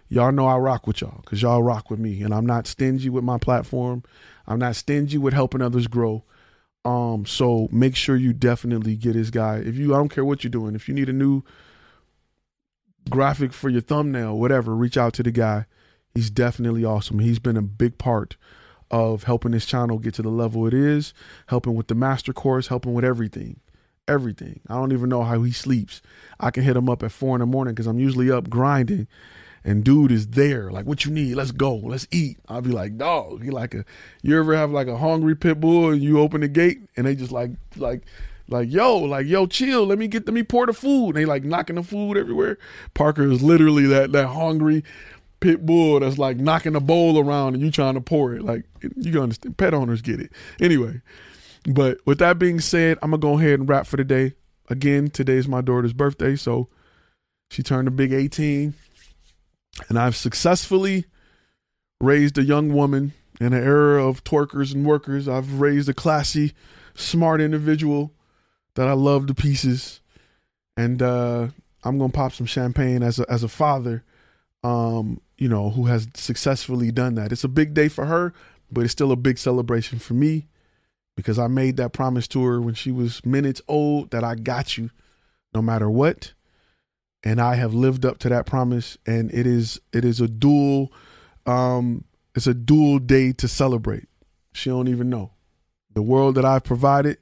y'all know I rock with y'all because y'all rock with me. And I'm not stingy with my platform. I'm not stingy with helping others grow. Um, so make sure you definitely get this guy. If you, I don't care what you're doing. If you need a new graphic for your thumbnail, whatever, reach out to the guy. He's definitely awesome. He's been a big part of helping this channel get to the level it is, helping with the master course, helping with everything. Everything. I don't even know how he sleeps. I can hit him up at four in the morning because I'm usually up grinding, and dude is there. Like, what you need? Let's go. Let's eat. I'll be like, dog. He like a. You ever have like a hungry pit bull and you open the gate and they just like like like yo like yo chill. Let me get let me pour the food. And they like knocking the food everywhere. Parker is literally that that hungry pit bull that's like knocking the bowl around and you trying to pour it. Like you gonna understand. Pet owners get it anyway. But with that being said, I'm going to go ahead and wrap for today. Again, today is my daughter's birthday, so she turned a big eighteen. And I've successfully raised a young woman in an era of twerkers and workers. I've raised a classy, smart individual that I love to pieces. And uh, I'm going to pop some champagne as a, as a father, um, you know, who has successfully done that. It's a big day for her, but it's still a big celebration for me. because I made that promise to her when she was minutes old that I got you no matter what. And I have lived up to that promise. And it is it is a dual um, it's a dual day to celebrate. She don't even know the world that I've provided.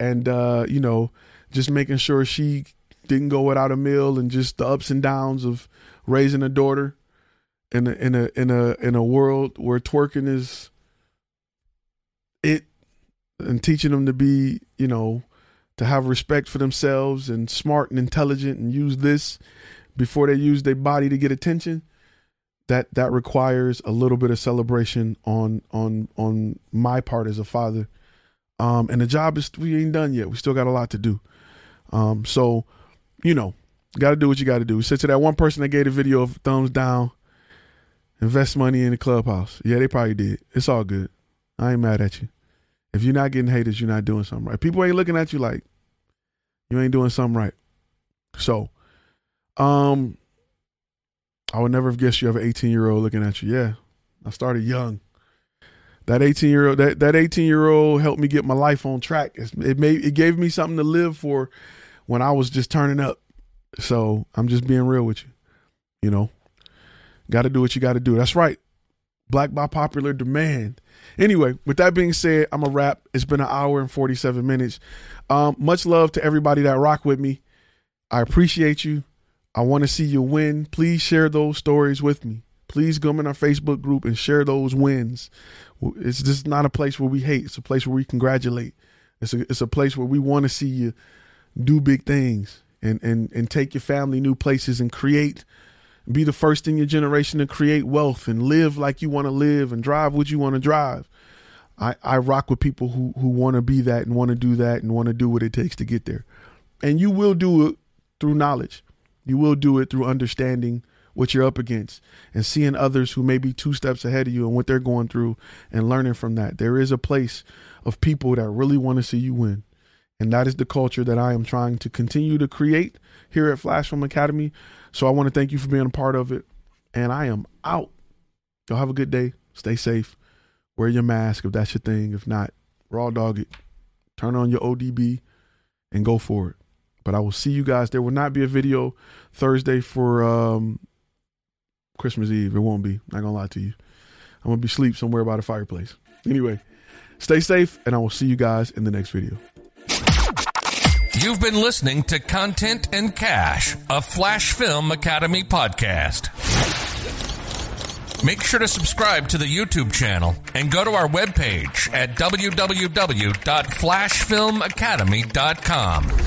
And, uh, you know, just making sure she didn't go without a meal and just the ups and downs of raising a daughter in a, in a, in a, in a world where twerking is it and teaching them to be, you know, to have respect for themselves and smart and intelligent and use this before they use their body to get attention. That, that requires a little bit of celebration on, on, on my part as a father. Um, and the job is, we ain't done yet. We still got a lot to do. Um, so, you know, got to do what you got to do. We said to that one person that gave the video a thumbs down, invest money in the Clubhouse. Yeah, they probably did. It's all good. I ain't mad at you. If you're not getting haters, you're not doing something right. People ain't looking at you like you ain't doing something right. So, um, I would never have guessed you have an eighteen year old looking at you. Yeah. I started young. That eighteen year old, that, that eighteen year old helped me get my life on track. It's, it made, it gave me something to live for when I was just turning up. So I'm just being real with you, you know, got to do what you got to do. That's right. Black by popular demand. Anyway, with that being said, I'm a wrap. It's been an hour and forty-seven minutes. Um, much love to everybody that rock with me. I appreciate you. I want to see you win. Please share those stories with me. Please come in our Facebook group and share those wins. It's just not a place where we hate. It's a place where we congratulate. It's a, it's a place where we want to see you do big things and, and, and take your family new places and create, be the first in your generation to create wealth and live like you want to live and drive what you want to drive. I, I rock with people who, who want to be that and want to do that and want to do what it takes to get there. And you will do it through knowledge. You will do it through understanding what you're up against and seeing others who may be two steps ahead of you and what they're going through and learning from that. There is a place of people that really want to see you win. And that is the culture that I am trying to continue to create here at Flash Film Academy. So I want to thank you for being a part of it. And I am out. Y'all have a good day. Stay safe. Wear your mask if that's your thing. If not, raw dog it. Turn on your O D B and go for it. But I will see you guys. There will not be a video Thursday for um, Christmas Eve. It won't be. Not gonna lie to you. I'm gonna be asleep somewhere by the fireplace. Anyway, stay safe, and I will see you guys in the next video. You've been listening to Content and Cash, a Flash Film Academy podcast. Make sure to subscribe to the YouTube channel and go to our webpage at w w w dot flash film academy dot com.